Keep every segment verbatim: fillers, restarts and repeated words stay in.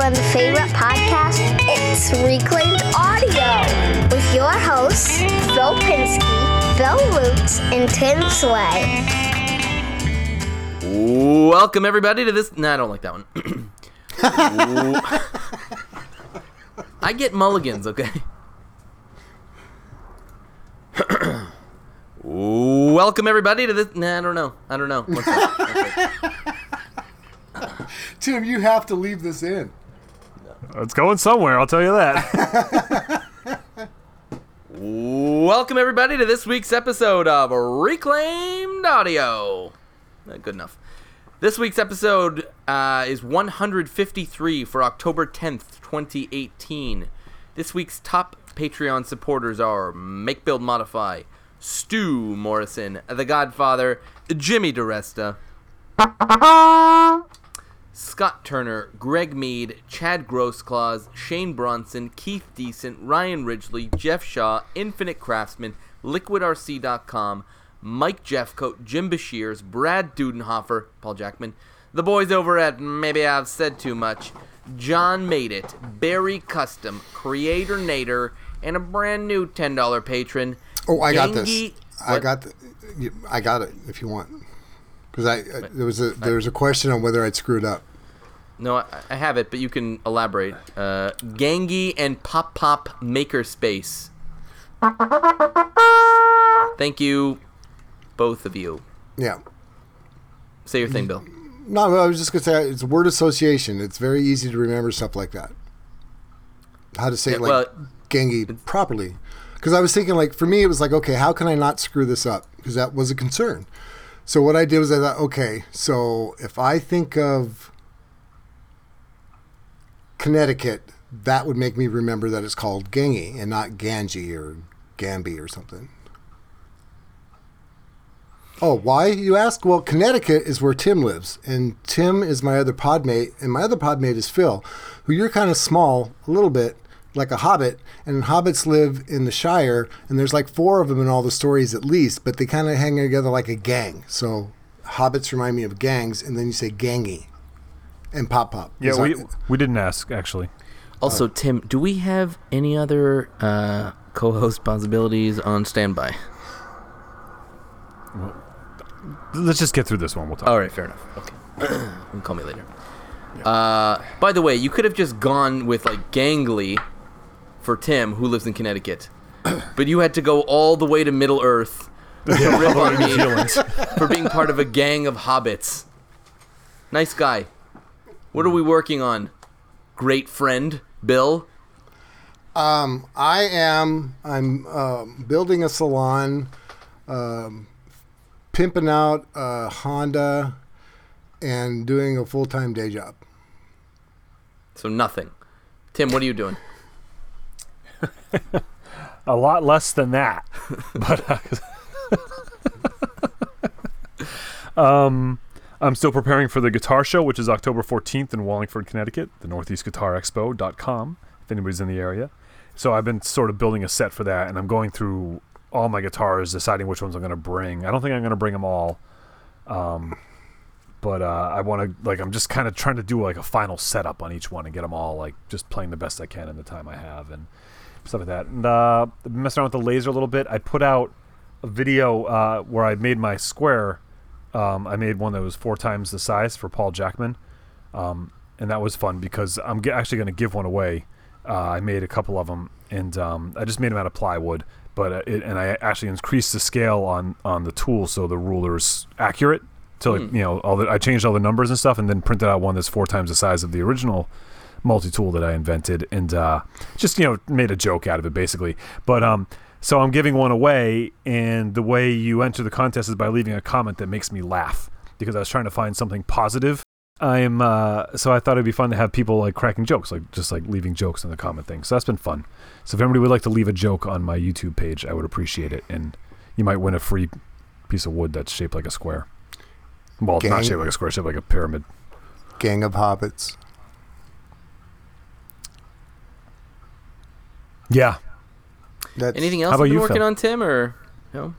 everyone's favorite podcast, it's Reclaimed Audio, with your hosts, Bill Pinsky, Bill Lukes, and Tim Sway. Welcome, everybody, to this... Nah, I don't like that one. I get mulligans, okay? Welcome, everybody, to this... Nah, I don't know. I don't know. What's that? What's that? Tim, you have to leave this in. It's going somewhere, I'll tell you that. Welcome, everybody, to this week's episode of Reclaimed Audio. Not good enough. This week's episode uh, is one hundred fifty-three for October tenth, twenty eighteen. This week's top Patreon supporters are Make Build Modify, Stu Morrison, The Godfather, Jimmy DiResta, Scott Turner, Greg Mead, Chad Grossclaws, Shane Bronson, Keith Decent, Ryan Ridgley, Jeff Shaw, Infinite Craftsman, liquid r c dot com, Mike Jeffcoat, Jim Beshears, Brad Dudenhofer, Paul Jackman, the boys over at Maybe I've Said Too Much, John Made It, Barry Custom, Creator Nader, and a brand new ten dollars patron. Oh, I got Gangi- this. I got, the, I got it if you want. Because I, I there was a there was a question on whether I'd screwed up. No, I, I have it, but you can elaborate. Uh, Gangi and Pop Pop Makerspace. Thank you, both of you. Yeah. Say your thing, Bill. No, I was just gonna say it's word association. It's very easy to remember stuff like that. How to say yeah, it like well, Gangi properly? Because I was thinking like for me it was like okay, how can I not screw this up? Because that was a concern. So what I did was I thought, okay, so if I think of Connecticut, that would make me remember that it's called Gangi and not Ganji or Gambi or something. Oh, why, you ask? Well, Connecticut is where Tim lives, and Tim is my other podmate, and my other podmate is Phil, who you're kind of small, a little bit, like a hobbit, and hobbits live in the Shire, and there's like four of them in all the stories at least, but they kind of hang together like a gang. So hobbits remind me of gangs, and then you say gangy and pop pop. Yeah, we I, we didn't ask, actually. Also, uh, Tim, do we have any other uh, co-host possibilities on standby? Well, let's just get through this one. We'll talk. All right, fair enough. Okay. You can call me later. Yeah. Uh, by the way, you could have just gone with like gangly for Tim, who lives in Connecticut. But you had to go all the way to Middle Earth to rip on me for being part of a gang of hobbits. Nice guy. What are we working on? Great friend, Bill? Um, I am. I'm uh, building a salon, um, pimping out a Honda, and doing a full-time day job. So nothing. Tim, what are you doing? A lot less than that, but uh, um, I'm still preparing for the guitar show, which is October fourteenth in Wallingford, Connecticut, the northeast guitar expo dot com, if anybody's in the area. So I've been sort of building a set for that, and I'm going through all my guitars, deciding which ones I'm going to bring. I don't think I'm going to bring them all, um, but uh, I want to, like, I'm just kind of trying to do like a final setup on each one and get them all, like, just playing the best I can in the time I have, and stuff like that. And uh, messing around with the laser a little bit. I put out a video uh, where I made my square. Um, I made one that was four times the size for Paul Jackman. Um, and that was fun because I'm g- actually going to give one away. Uh, I made a couple of them. And um, I just made them out of plywood. but it, And I actually increased the scale on, on the tool so the ruler's accurate. So, mm. like, you know, all the, I changed all the numbers and stuff and then printed out one that's four times the size of the original multi-tool that I invented, and uh, just, you know, made a joke out of it, basically. But um, so I'm giving one away, and the way you enter the contest is by leaving a comment that makes me laugh, because I was trying to find something positive. I am uh, so I thought it'd be fun to have people like cracking jokes, like just like leaving jokes in the comment thing. So that's been fun. So if anybody would like to leave a joke on my YouTube page, I would appreciate it, and you might win a free piece of wood that's shaped like a square. Well, gang, not shaped like a square, shaped like a pyramid. Gang of hobbits. Yeah. That's, Anything else you've been you, working Phil? on, Tim, or no?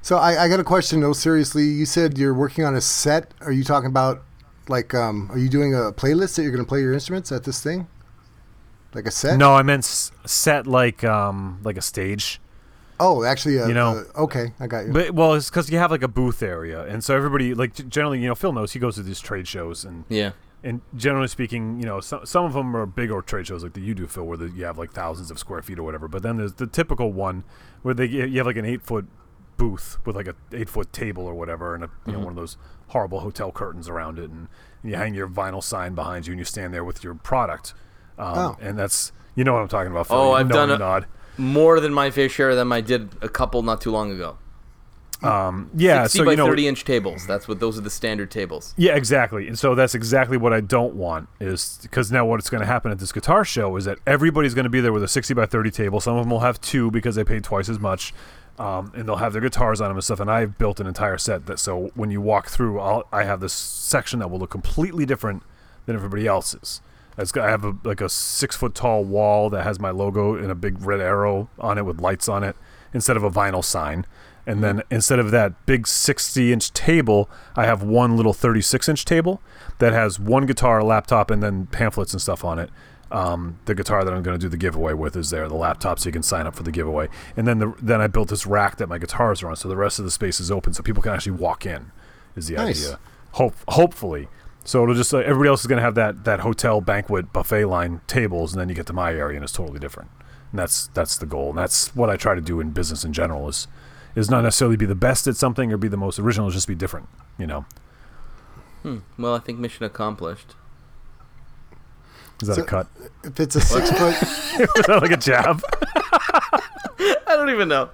So I, I got a question, though, seriously. You said you're working on a set. Are you talking about Like, um, are you doing a playlist that you're going to play your instruments at this thing? Like a set? No, I meant s- set like um, like a stage. Oh, actually, uh, you know, uh, okay, I got you. But well, it's because you have like a booth area, and so everybody, like, generally, you know, Phil knows, he goes to these trade shows, and yeah, and generally speaking, you know, some some of them are bigger trade shows like that you do, Phil, where the, you have like thousands of square feet or whatever. But then there's the typical one where they you have like an eight foot booth with like a eight foot table or whatever, and a, you mm-hmm. know, one of those horrible hotel curtains around it, and, and you hang your vinyl sign behind you, and you stand there with your product, um, oh. and that's you know what I'm talking about, Phil. Oh, I've no, done a nod. More than my fair share of them. I did a couple not too long ago. Um, yeah, sixty so by you know, thirty inch tables. That's what those are, the standard tables. Yeah, exactly. And so that's exactly what I don't want, is because now what's going to happen at this guitar show is that everybody's going to be there with a sixty by thirty table. Some of them will have two because they paid twice as much, um, and they'll have their guitars on them and stuff. And I've built an entire set that, so when you walk through, I'll, I have this section that will look completely different than everybody else's. I have a, like a six-foot-tall wall that has my logo and a big red arrow on it with lights on it instead of a vinyl sign. And then instead of that big sixty-inch table, I have one little thirty-six inch table that has one guitar, a laptop, and then pamphlets and stuff on it. Um, the guitar that I'm going to do the giveaway with is there, the laptop, so you can sign up for the giveaway. And then the, then I built this rack that my guitars are on, so the rest of the space is open so people can actually walk in is the nice. idea. Hope, hopefully. So it'll just, uh, everybody else is going to have that, that hotel banquet buffet line tables, and then you get to my area and it's totally different. And that's that's the goal. And that's what I try to do in business in general, is is not necessarily be the best at something or be the most original, it's just be different, you know. Hmm. Well, I think mission accomplished. Is that so, a cut? If it's a six foot. Was that like a jab? I don't even know.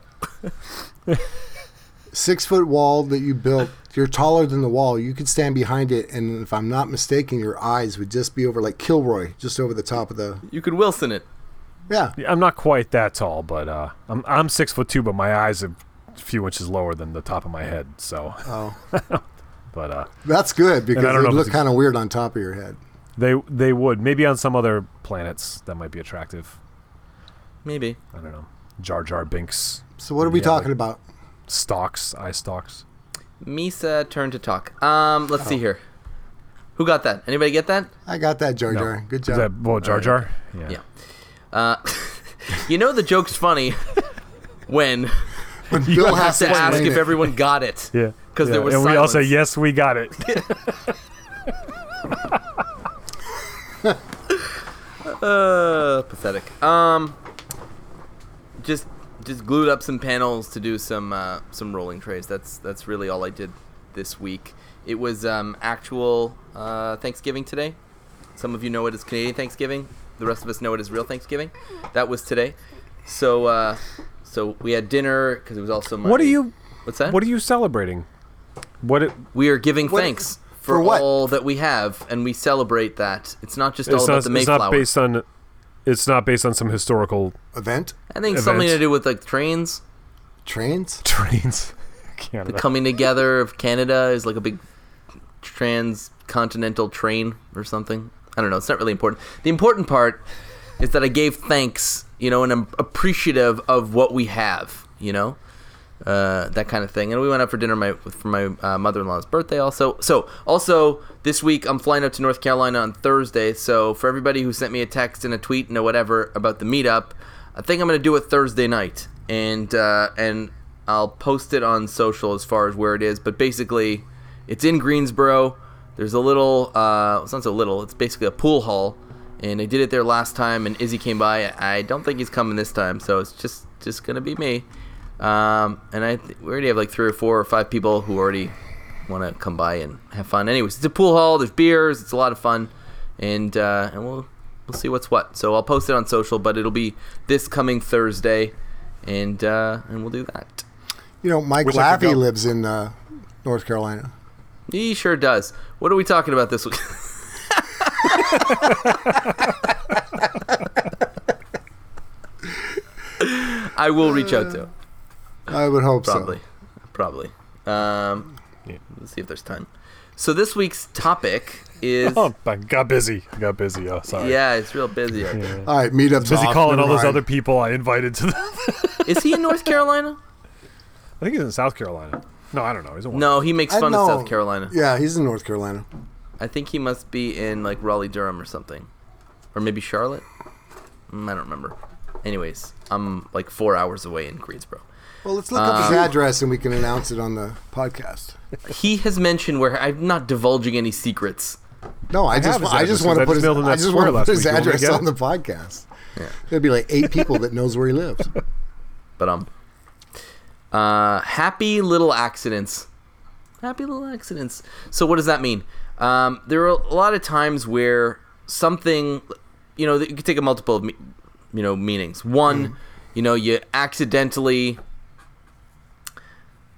Six foot wall that you built, you're taller than the wall, you could stand behind it, and if I'm not mistaken, your eyes would just be over like Kilroy, just over the top of the... You could Wilson it. Yeah. yeah I'm not quite that tall, but uh, I'm I'm six foot two, but my eyes are a few inches lower than the top of my head, so... Oh. but uh, that's good, because they look kind of weird on top of your head. They they would. Maybe on some other planets that might be attractive. Maybe. I don't know. Jar Jar Binks. So what are we talking about? Stocks, eye stocks. Misa, turn to talk. Um, let's oh. see here. Who got that? Anybody get that? I got that, Jar Jar. No. Good job. Is that, well, Jar Jar? Right. Yeah. yeah. Uh, you know the joke's funny when, when Bill has to ask if it. everyone got it. Yeah. Because yeah. there was and silence. We all say, yes, we got it. uh, pathetic. Um, just... Just glued up some panels to do some uh, some rolling trays. That's that's really all I did this week. It was um, actual uh, Thanksgiving today. Some of you know it as Canadian Thanksgiving. The rest of us know it as real Thanksgiving. That was today. So uh, so we had dinner because it was also my... What are you? What's that? What are you celebrating? What it, we are giving what, thanks for, for all that we have, and we celebrate that. It's not just it's all not, about the Mayflower. It's not based on. It's not based on some historical event. I think event. something to do with like trains. Trains? Trains. Canada. The coming together of Canada is like a big transcontinental train or something. I don't know. It's not really important. The important part is that I gave thanks, you know, and I'm appreciative of what we have, you know, uh, that kind of thing. And we went out for dinner my, for my uh, mother-in-law's birthday also. So also this week I'm flying up to North Carolina on Thursday. So for everybody who sent me a text and a tweet and a whatever about the meetup, I think I'm going to do it Thursday night. And uh, and I'll post it on social as far as where it is. But basically it's in Greensboro. There's a little, uh, it's not so little, it's basically a pool hall. And I did it there last time and Izzy came by. I don't think he's coming this time. So it's just, just going to be me. Um, and I th- we already have like three or four or five people who already want to come by and have fun. Anyways, it's a pool hall. There's beers. It's a lot of fun, and uh, and we'll we'll see what's what. So I'll post it on social, but it'll be this coming Thursday, and uh, and we'll do that. You know, Mike Laffey lives in uh, North Carolina. He sure does. What are we talking about this week? I will reach out to him. I would hope Probably. so. Probably. Um, yeah. Let's see if there's time. So this week's topic is... Oh, I got busy. I got busy. Oh, sorry. Yeah, it's real busy. Yeah. Yeah. All right, meetups. I'm busy off, calling all those other people I invited to the... Is he in North Carolina? I think he's in South Carolina. No, I don't know. He's in one No, he makes fun of South Carolina. Yeah, he's in North Carolina. I think he must be in like Raleigh, Durham or something. Or maybe Charlotte? Mm, I don't remember. Anyways, I'm like four hours away in Greensboro. Well, let's look um, up his address and we can announce it on the podcast. He has mentioned where I'm not divulging any secrets. No, I, I just I just want to put his, I just want to put his address on the podcast. Yeah. There'd be like eight people that knows where he lives. But um, uh, happy little accidents. Happy little accidents. So what does that mean? Um, there are a lot of times where something, you know, you could take a multiple of, me, you know, meanings. One, mm. you know, you accidentally,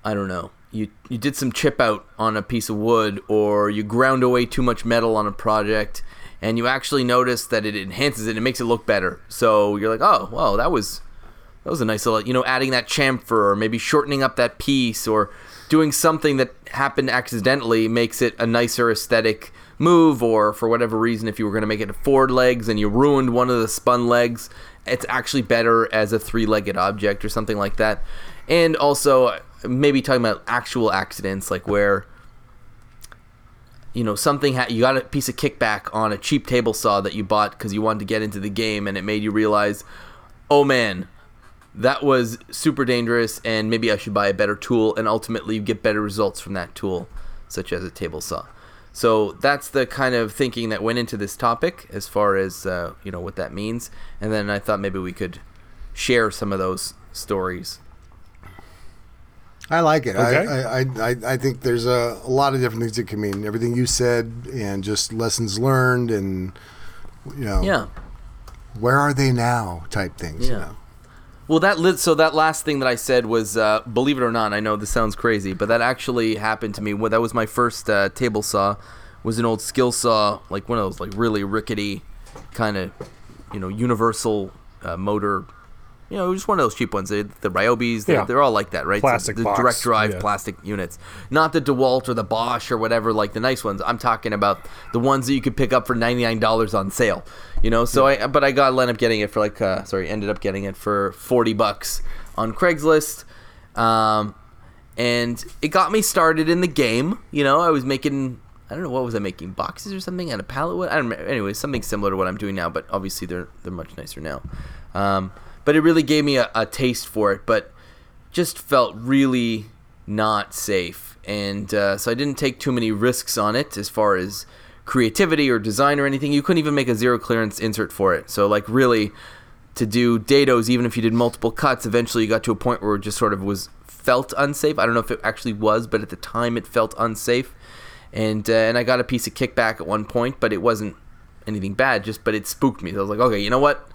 I don't know, you you did some chip out on a piece of wood, or you ground away too much metal on a project, and you actually notice that it enhances it, it makes it look better. So you're like, oh, well, that was that was a nice little, you know, adding that chamfer, or maybe shortening up that piece, or doing something that happened accidentally makes it a nicer aesthetic move. Or for whatever reason, if you were going to make it to forward legs and you ruined one of the spun legs, it's actually better as a three-legged object or something like that. And also maybe talking about actual accidents, like where, you know, something ha- you got a piece of kickback on a cheap table saw that you bought because you wanted to get into the game, and it made you realize, oh man, that was super dangerous, and maybe I should buy a better tool, and ultimately you get better results from that tool, such as a table saw. So that's the kind of thinking that went into this topic as far as, uh, you know, what that means. And then I thought maybe we could share some of those stories. I like it. Okay. I, I, I, I think there's a, a lot of different things it can mean. Everything you said, and just lessons learned, and, you know, yeah, where are they now type things, yeah. you know. Well, that lit, so that last thing that I said was, uh, believe it or not, I know this sounds crazy, but that actually happened to me. Well, that was my first uh, table saw. It was an old skill saw, like one of those like really rickety kind of, you know, universal uh, motor. You know, just one of those cheap ones. They, the Ryobis, they're, yeah. they're all like that, right? Plastic so the box. Direct drive yeah. plastic units. Not the DeWalt or the Bosch or whatever, like the nice ones. I'm talking about the ones that you could pick up for ninety-nine dollars on sale. You know, so I, but I got ended up getting it for like, uh, sorry, ended up getting it for forty bucks on Craigslist. Um, and it got me started in the game. You know, I was making, I don't know, what was I making? Boxes or something out of pallet wood? I don't remember. Anyway, something similar to what I'm doing now, but obviously they're, they're much nicer now. Um, but it really gave me a, a taste for it, but just felt really not safe. And, uh, so I didn't take too many risks on it as far as creativity or design or anything. You couldn't even make a zero clearance insert for it. So like really to do dados, even if you did multiple cuts, eventually you got to a point where it just sort of was felt unsafe. I don't know if it actually was, but at the time it felt unsafe. And uh, and I got a piece of kickback at one point, but it wasn't anything bad, just but it spooked me. So I was like, okay, you know what?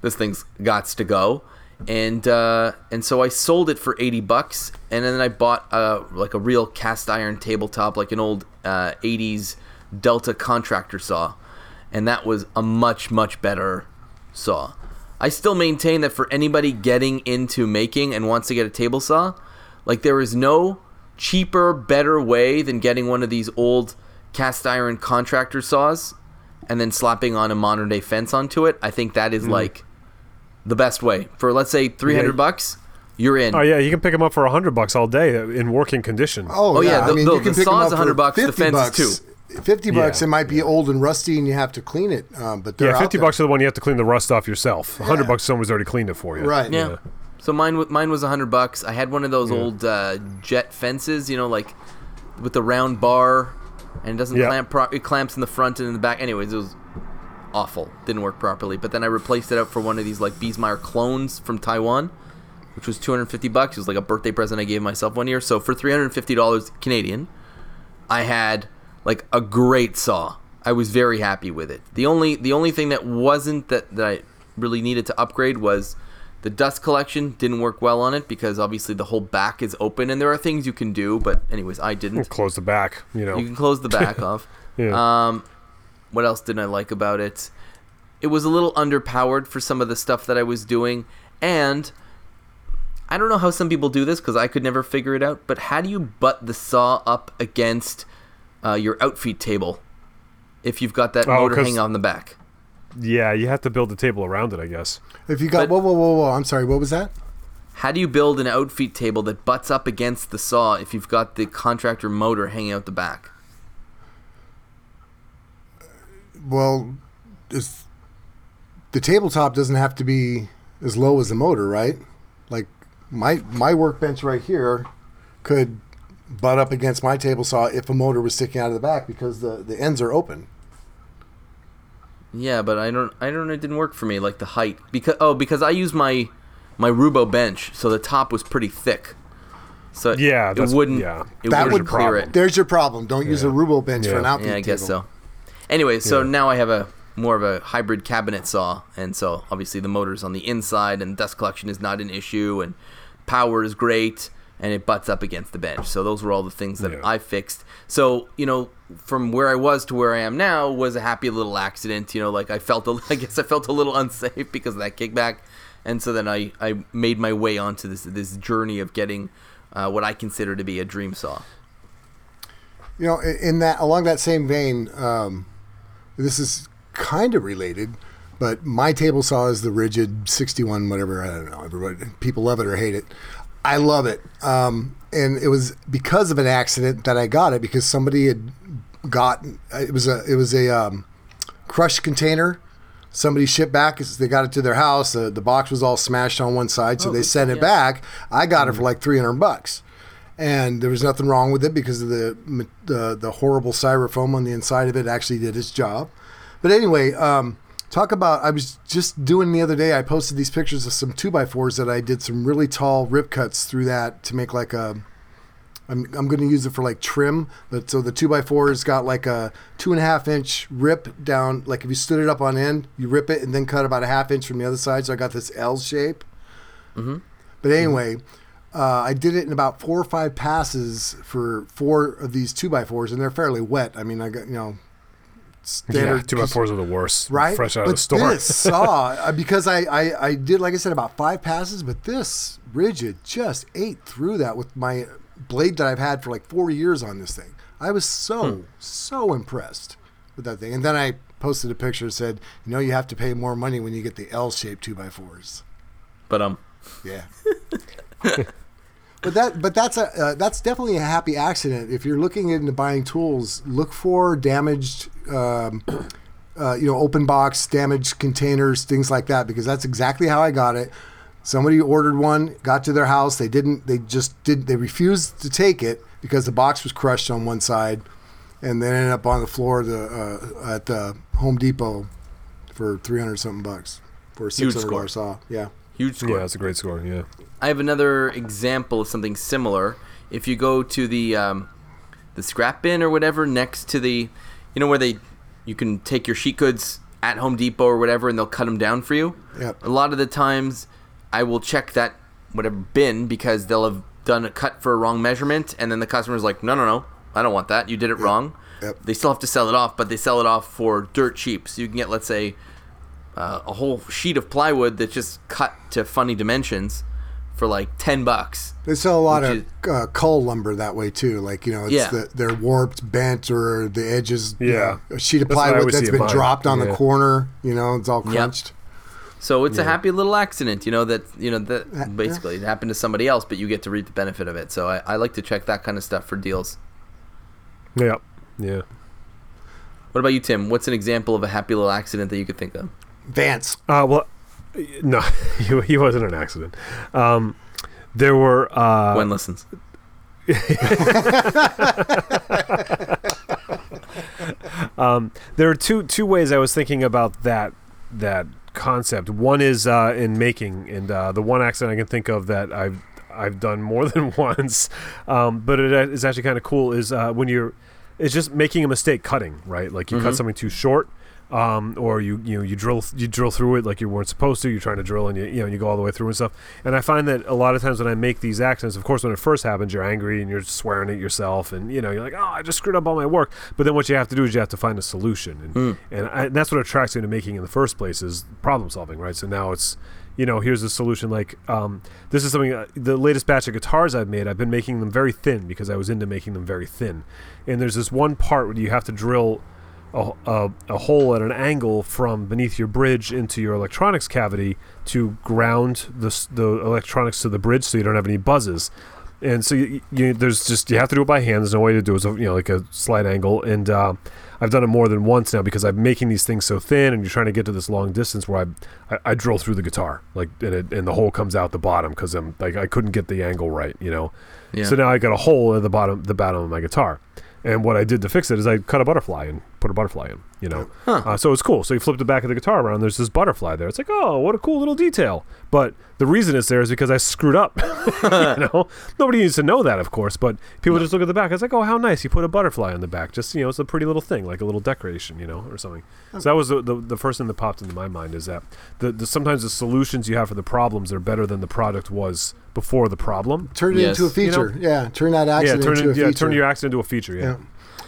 This thing's gots to go. And uh, and so I sold it for eighty bucks, and then I bought uh, like a real cast iron tabletop, like an old uh, eighties Delta contractor saw, and that was a much much better saw. I still maintain that for anybody getting into making and wants to get a table saw, like there is no cheaper, better way than getting one of these old cast iron contractor saws and then slapping on a modern day fence onto it. I think that is mm. like the best way. For let's say three hundred yeah. bucks, you're in. Oh yeah, you can pick them up for one hundred bucks all day in working condition. Oh, oh yeah, yeah. The, I mean, the, you can the pick saw's them up one hundred bucks, the fence bucks. Is too. Fifty yeah, bucks, it might be yeah. old and rusty, and you have to clean it. Um, but yeah, fifty bucks are the one you have to clean the rust off yourself. A hundred yeah. bucks, someone's already cleaned it for you. Right. Yeah. yeah. So mine, mine was a hundred bucks. I had one of those yeah. old uh, jet fences, you know, like with the round bar, and it doesn't yeah. clamp. Pro- it clamps in the front and in the back. Anyways, it was awful. Didn't work properly. But then I replaced it up for one of these like Biesmeyer clones from Taiwan, which was two hundred fifty bucks. It was like a birthday present I gave myself one year. So for three hundred fifty dollars Canadian, I had like a great saw. I was very happy with it. The only the only thing that wasn't that, that I really needed to upgrade was the dust collection. Didn't work well on it because obviously the whole back is open and there are things you can do. But anyways, I didn't. We'll close the back. You know, you can close the back off. Yeah. Um, what else didn't I like about it? It was a little underpowered for some of the stuff that I was doing, and I don't know how some people do this because I could never figure it out. But how do you butt the saw up against Uh, your outfeed table if you've got that oh, motor hang on the back? Yeah, you have to build a table around it, I guess. If you got... But, whoa, whoa, whoa, whoa. I'm sorry, what was that? How do you build an outfeed table that butts up against the saw if you've got the contractor motor hanging out the back? Well, it's, the tabletop doesn't have to be as low as the motor, right? Like my my workbench right here could butt up against my table saw if a motor was sticking out of the back because the, the ends are open. Yeah, but I don't I don't know, it didn't work for me, like the height. Because oh, because I used my my Rubo bench, so the top was pretty thick. So yeah, it wouldn't yeah. It that would clear it. There's your problem. Don't yeah. use a Rubo bench yeah. for an outfit. Yeah, I guess table. so. Anyway, so yeah. now I have a more of a hybrid cabinet saw, and so obviously the motor's on the inside and dust collection is not an issue and power is great and it butts up against the bench. So those were all the things that yeah. I fixed. So, you know, from where I was to where I am now was a happy little accident. You know, like I felt, a, I guess I felt a little unsafe because of that kickback. And so then I, I made my way onto this, this journey of getting uh, what I consider to be a dream saw. You know, in that, along that same vein, um, this is kind of related, but my table saw is the Rigid sixty-one, whatever. I don't know. Everybody, people love it or hate it. I love it. Um, and it was because of an accident that I got it, because somebody had gotten, it was a, it was a um, crushed container. Somebody shipped back, they got it to their house. Uh, the box was all smashed on one side. So oh, they sent it yeah. back. I got it for like three hundred bucks, and there was nothing wrong with it because of the, the, the horrible styrofoam on the inside of it actually did its job. But anyway, um, Talk about, I was just doing the other day, I posted these pictures of some two by fours that I did some really tall rip cuts through that to make like a, I'm, I'm going to use it for like trim. But so the two by four's got like a two and a half inch rip down, like if you stood it up on end, you rip it and then cut about a half inch from the other side. So I got this L shape. Mm-hmm. But anyway, mm-hmm. uh, I did it in about four or five passes for four of these two by fours, and they're fairly wet. I mean, I got, you know. Standard yeah, two by fours are the worst, right? Fresh out but of the store. This saw, because I, I, I did, like I said, about five passes, but this Rigid just ate through that with my blade that I've had for like four years on this thing. I was so, hmm. so impressed with that thing. And then I posted a picture that said, you know, you have to pay more money when you get the L-shaped two by fours. But, um. Yeah. But that, but that's a uh, that's definitely a happy accident. If you're looking into buying tools, look for damaged, um, uh, you know, open box, damaged containers, things like that, because that's exactly how I got it. Somebody ordered one, got to their house, they didn't, they just did, they refused to take it because the box was crushed on one side, and then ended up on the floor of the uh, at the Home Depot for three hundred something bucks for a six hundred dollar saw. Yeah. Huge score. Yeah, that's a great score, yeah. I have another example of something similar. If you go to the um, the scrap bin or whatever next to the, you know, where they, you can take your sheet goods at Home Depot or whatever and they'll cut them down for you. Yep. A lot of the times I will check that whatever bin because they'll have done a cut for a wrong measurement, and then the customer's like, no, no, no, I don't want that. You did it yep. wrong. Yep. They still have to sell it off, but they sell it off for dirt cheap. So you can get, let's say, Uh, a whole sheet of plywood that's just cut to funny dimensions for like ten bucks. They sell a lot of is, uh, cull lumber that way too. Like, you know, it's yeah. the, they're warped, bent, or the edges. Yeah. You know, a sheet of that's plywood that's been by. dropped on yeah. the corner. You know, it's all crunched. Yep. So it's yeah. a happy little accident, you know, that, you know, that basically yeah. it happened to somebody else, but you get to reap the benefit of it. So I, I like to check that kind of stuff for deals. Yeah. Yeah. What about you, Tim? What's an example of a happy little accident that you could think of? Vance. Uh, well, no, he, he wasn't an accident. Um, there were... Uh, Gwen listens. um, there are two two ways I was thinking about that that concept. One is uh, in making, and uh, the one accident I can think of that I've I've done more than once, um, but it is actually kind of cool, is uh, when you're... It's just making a mistake cutting, right? Like you mm-hmm. cut something too short. Um, or you you know, you drill you drill through it like you weren't supposed to. You're trying to drill and you you know you go all the way through and stuff. And I find that a lot of times when I make these accidents, of course when it first happens you're angry and you're swearing at yourself and you know you're like, oh, I just screwed up all my work. But then what you have to do is you have to find a solution, and mm. and, I, and that's what attracts me to making in the first place, is problem solving, right? So now it's, you know, here's a solution. Like um, this is something, uh, the latest batch of guitars I've made, I've been making them very thin because I was into making them very thin. And there's this one part where you have to drill A, a, a hole at an angle from beneath your bridge into your electronics cavity to ground the, the electronics to the bridge so you don't have any buzzes. And so you, you, there's just, you have to do it by hand. There's no way to do it. So, you know, like a slight angle. And uh, I've done it more than once now because I'm making these things so thin, and you're trying to get to this long distance where I, I, I drill through the guitar, like, and it, and the hole comes out the bottom because I'm like, I couldn't get the angle right, you know. Yeah. So now I got a hole at the bottom, the bottom of my guitar. And what I did to fix it is I cut a butterfly and put a butterfly in, you know. Huh. Uh, so it's cool. So you flip the back of the guitar around, there's this butterfly there. It's like, oh, what a cool little detail. But the reason it's there is because I screwed up. You know, nobody needs to know that, of course. But people no. just look at the back. It's like, oh, how nice. You put a butterfly on the back. Just, you know, it's a pretty little thing, like a little decoration, you know, or something. Okay. So that was the, the the first thing that popped into my mind, is that the, the sometimes the solutions you have for the problems are better than the product was before the problem. Turn it yes. into a feature. You know? Yeah, turn that accident yeah, turn into it, a yeah, feature. Turn your accident into a feature, yeah. yeah.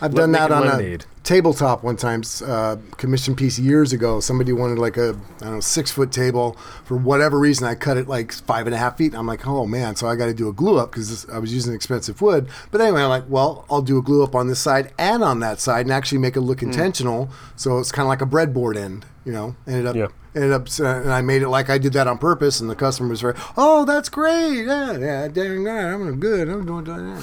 I've Let, done that on lemonade. a tabletop one time, uh, commission piece years ago. Somebody wanted like a, I don't know, six-foot table. For whatever reason, I cut it like five and a half feet. And I'm like, oh, man, so I got to do a glue-up because I was using expensive wood. But anyway, I'm like, well, I'll do a glue-up on this side and on that side and actually make it look mm. intentional. So it's kind of like a breadboard end, you know, ended up. Yeah. Ended up, uh, and I made it like I did that on purpose, and the customer was very, oh, that's great. Yeah, yeah, dang right. I'm good. I'm doing that.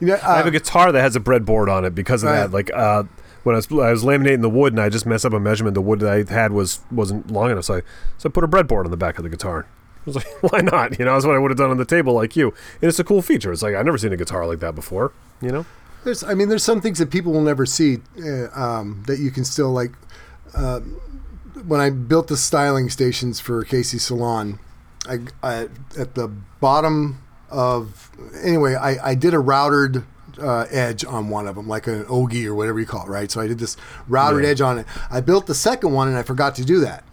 You know, uh, I have a guitar that has a breadboard on it because of uh, that. Like, uh, when I was, I was laminating the wood, and I just messed up a measurement. The wood that I had was, wasn't long enough, so I, so I put a breadboard on the back of the guitar. I was like, why not? You know, that's what I would have done on the table like you. And it's a cool feature. It's like, I've never seen a guitar like that before, you know? There's, I mean, there's some things that people will never see uh, um, that you can still, like, Uh, when I built the styling stations for Casey's salon, I, I at the bottom of anyway, I, I did a routered uh, edge on one of them, like an ogie or whatever you call it, right? So I did this routered yeah. edge on it. I built the second one and I forgot to do that.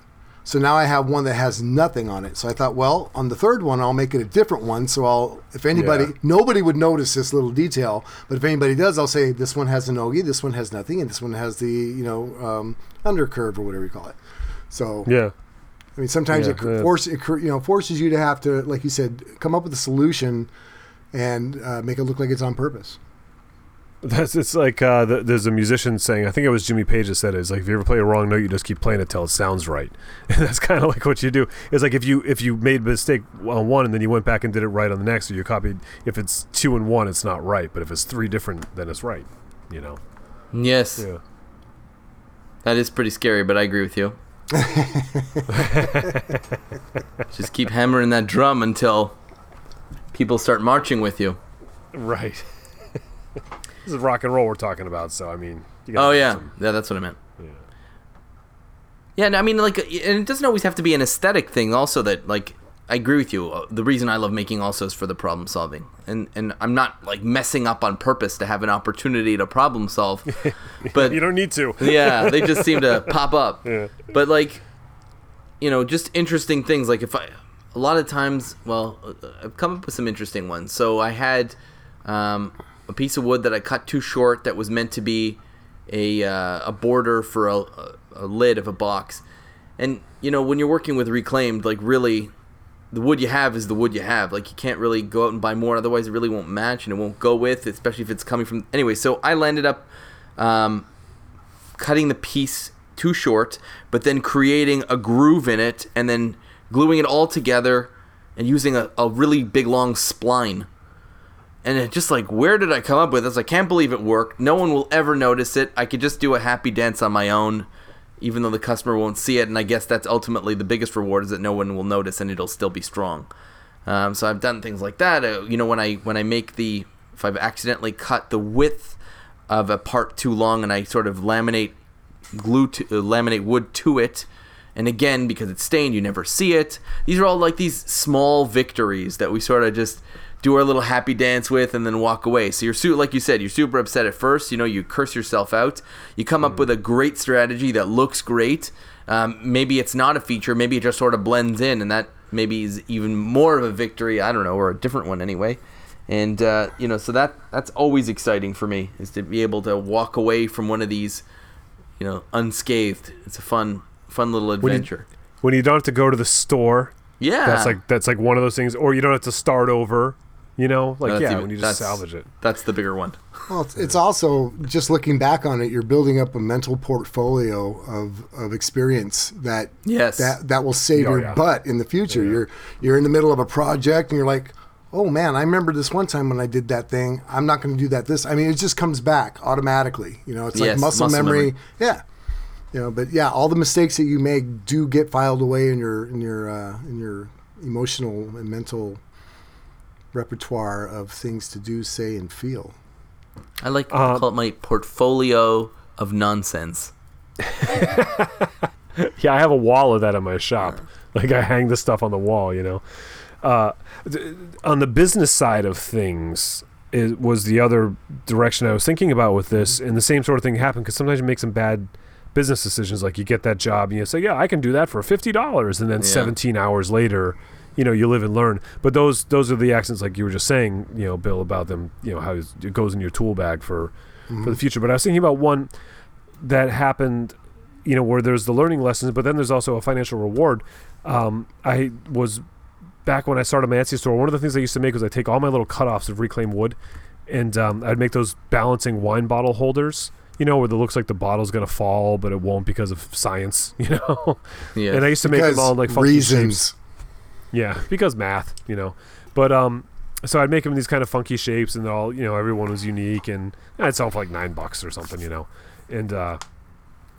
So now I have one that has nothing on it. So I thought, well, on the third one, I'll make it a different one. So I'll, if anybody, yeah. nobody would notice this little detail, but if anybody does, I'll say this one has an ogie, this one has nothing, and this one has the, you know, um, undercurve or whatever you call it. So yeah, I mean, sometimes yeah, it yeah. force it, you know, forces you to have to, like you said, come up with a solution and uh, make it look like it's on purpose. That's, it's like uh, the, there's a musician saying, I think it was Jimmy Page that said it, it's like, if you ever play a wrong note, you just keep playing it till it sounds right. And that's kind of like what you do. It's like if you if you made a mistake on one and then you went back and did it right on the next, or you copied, if it's two and one, it's not right. But if it's three different, then it's right, you know? Yes. Yeah. That is pretty scary, but I agree with you. Just keep hammering that drum until people start marching with you. Right. This is rock and roll we're talking about, so I mean. You gotta oh yeah, some... yeah, that's what I meant. Yeah, yeah, no, I mean, like, and it doesn't always have to be an aesthetic thing. Also, that, like, I agree with you. The reason I love making also is for the problem solving, and and I'm not like messing up on purpose to have an opportunity to problem solve. But you don't need to. Yeah, they just seem to pop up. Yeah. But like, you know, just interesting things. Like if I, a lot of times, well, I've come up with some interesting ones. So I had. Um, A piece of wood that I cut too short that was meant to be a uh, a border for a, a lid of a box. And, you know, when you're working with Reclaimed, like, really, the wood you have is the wood you have. Like, you can't really go out and buy more. Otherwise, it really won't match and it won't go with, especially if it's coming from... Anyway, so I landed up um, cutting the piece too short, but then creating a groove in it and then gluing it all together and using a, a really big, long spline. And it just like, where did I come up with this? I can't believe it worked. No one will ever notice it. I could just do a happy dance on my own, even though the customer won't see it. And I guess that's ultimately the biggest reward, is that no one will notice and it'll still be strong. Um, so I've done things like that. Uh, you know, when I when I make the, if I've accidentally cut the width of a part too long and I sort of laminate, glue to, uh, laminate wood to it. And again, because it's stained, you never see it. These are all like these small victories that we sort of just... do our little happy dance with and then walk away. So you're su- like you said, you're super upset at first. You know, you curse yourself out. You come mm. up with a great strategy that looks great. Um, maybe it's not a feature. Maybe it just sort of blends in, and that maybe is even more of a victory. I don't know, or a different one anyway. And uh, you know, so that that's always exciting for me, is to be able to walk away from one of these, you know, unscathed. It's a fun, fun little adventure. When you, when you don't have to go to the store. Yeah, that's like that's like one of those things. Or you don't have to start over. You know, like, no, yeah, even, when you just salvage it. That's the bigger one. Well, it's, it's also, just looking back on it, you're building up a mental portfolio of, of experience that, yes. that that will save oh, your yeah. butt in the future. Yeah. You're you're in the middle of a project, and you're like, oh man, I remember this one time when I did that thing. I'm not going to do that this. I mean, it just comes back automatically. You know, it's yes, like muscle, muscle memory. memory. Yeah. You know, but yeah, all the mistakes that you make do get filed away in your in your uh, in your emotional and mental repertoire of things to do, say, and feel. I like um, I call it my portfolio of nonsense. Yeah, I have a wall of that in my shop. Like I hang this stuff on the wall, you know. Uh, on the business side of things, it was the other direction I was thinking about with this, and the same sort of thing happened because sometimes you make some bad business decisions. Like you get that job, and you say, "Yeah, I can do that for fifty dollars," and then yeah. seventeen hours later, you know, you live and learn. But those those are the accidents, like you were just saying, you know, Bill, about them. You know, how it goes in your tool bag for mm-hmm. for the future. But I was thinking about one that happened, you know, where there's the learning lessons, but then there's also a financial reward. Um, I was. Back when I started my Etsy store, one of the things I used to make was I take all my little cutoffs of reclaimed wood, and um, I'd make those balancing wine bottle holders. You know, where it looks like the bottle's gonna fall, but it won't because of science. You know, yeah. And I used to make because them all in like funky reasons. Shapes. Yeah, because math. You know, but um, so I'd make them in these kind of funky shapes, and they're all, you know, everyone was unique, and I'd sell for like nine bucks or something. You know, and uh,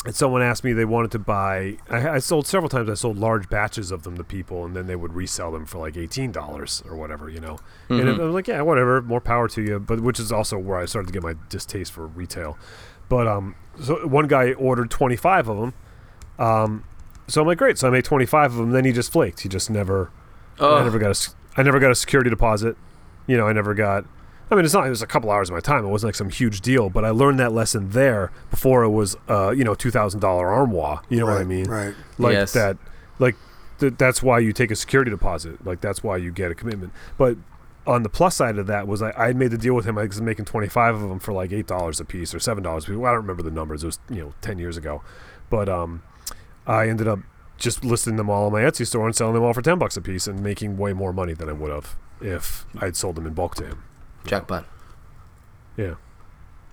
and someone asked me, they wanted to buy, I, I sold several times, I sold large batches of them to people, and then they would resell them for like eighteen dollars or whatever, you know. Mm-hmm. And it, I was like, yeah, whatever, more power to you, but which is also where I started to get my distaste for retail. But um, so one guy ordered twenty-five of them, um, so I'm like, great, so I made twenty-five of them, then he just flaked. He just never, oh. I never got a, I never got a security deposit, you know, I never got... I mean, it's not, it was a couple hours of my time. It wasn't like some huge deal, but I learned that lesson there before it was, uh, you know, two thousand dollars armoire. You know right, what I mean? Right. Like yes. that, like th- that's why you take a security deposit. Like that's why you get a commitment. But on the plus side of that was I, I made the deal with him. I was making twenty-five of them for like eight dollars a piece or seven dollars a piece. Well, I don't remember the numbers. It was, you know, ten years ago. But um, I ended up just listing them all in my Etsy store and selling them all for ten bucks a piece and making way more money than I would have if I'd sold them in bulk to him. Jackpot. Yeah.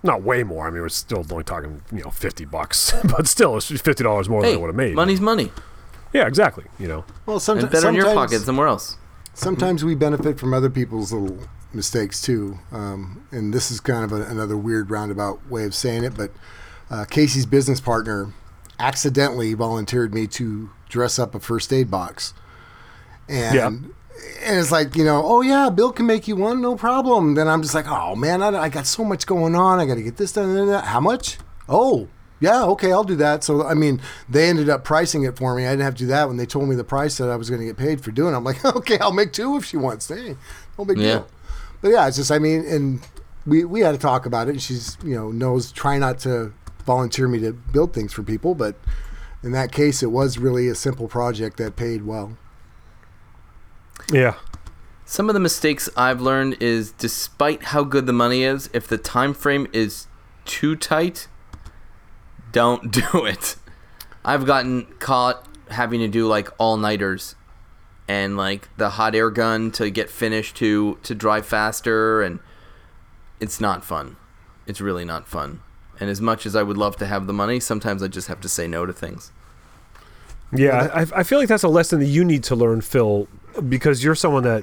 Not way more. I mean, we're still only talking, you know, fifty bucks. But still, it's fifty dollars more hey, than I would have made. Money's money. Yeah, exactly. You know. Well, some, and better in your pocket somewhere else. Sometimes we benefit from other people's little mistakes, too. Um, and this is kind of a, another weird roundabout way of saying it. But uh, Casey's business partner accidentally volunteered me to dress up a first aid box. And. Yeah. And it's like, you know, oh, yeah, Bill can make you one, no problem. Then I'm just like, oh, man, I, I got so much going on. I got to get this done and that. How much? Oh, yeah, okay, I'll do that. So, I mean, they ended up pricing it for me. I didn't have to do that when they told me the price that I was going to get paid for doing it. I'm like, okay, I'll make two if she wants. Hey, no big yeah. deal. But, yeah, it's just, I mean, and we, we had to talk about it. And she's, you know, knows, try not to volunteer me to build things for people. But in that case, it was really a simple project that paid well. Yeah. Some of the mistakes I've learned is, despite how good the money is, if the time frame is too tight, don't do it. I've gotten caught having to do like all-nighters and like the hot air gun to get finished to to drive faster, and it's not fun. It's really not fun. And as much as I would love to have the money, sometimes I just have to say no to things. Yeah, I, I feel like that's a lesson that you need to learn, Phil, because you're someone that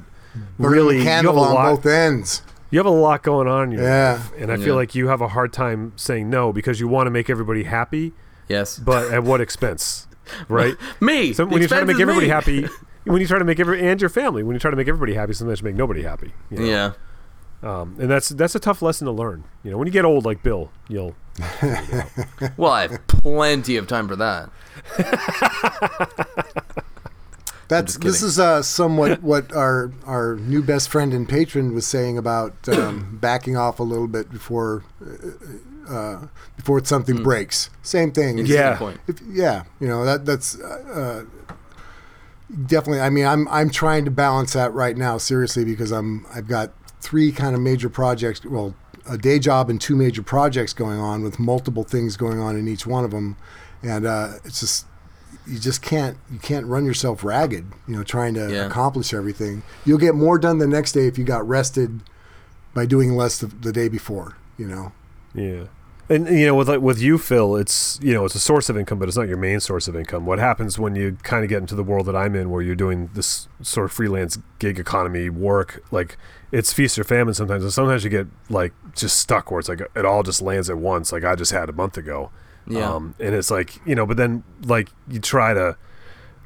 really you have a lot on both ends. You have a lot going on in your yeah. life, and I yeah. feel like you have a hard time saying no because you want to make everybody happy. Yes, but at what expense? Right? me. So when you try to make everybody me. happy, when you try to make every and your family, when you try to make everybody happy, sometimes you make nobody happy. You know? Yeah. Um, and that's that's a tough lesson to learn. You know, when you get old like Bill, you'll. You know. Well, I have plenty of time for that. That's this is uh, somewhat what our our new best friend and patron was saying about um, backing off a little bit before uh, before something mm. breaks. Same thing. Yeah. Point. If, yeah. You know that that's. Uh, definitely. I mean, I'm I'm trying to balance that right now seriously because I'm I've got. three kind of major projects, well, a day job and two major projects going on with multiple things going on in each one of them. And uh, it's just, you just can't, you can't run yourself ragged, you know, trying to yeah. accomplish everything. You'll get more done the next day if you got rested by doing less the, the day before, you know? Yeah. And, you know, with like, with you, Phil, it's, you know, it's a source of income, but it's not your main source of income. What happens when you kind of get into the world that I'm in, where you're doing this sort of freelance gig economy work, like, it's feast or famine sometimes. And sometimes you get, like, just stuck where it's like it all just lands at once, like I just had a month ago. Yeah. Um, and it's like, you know, but then, like, you try to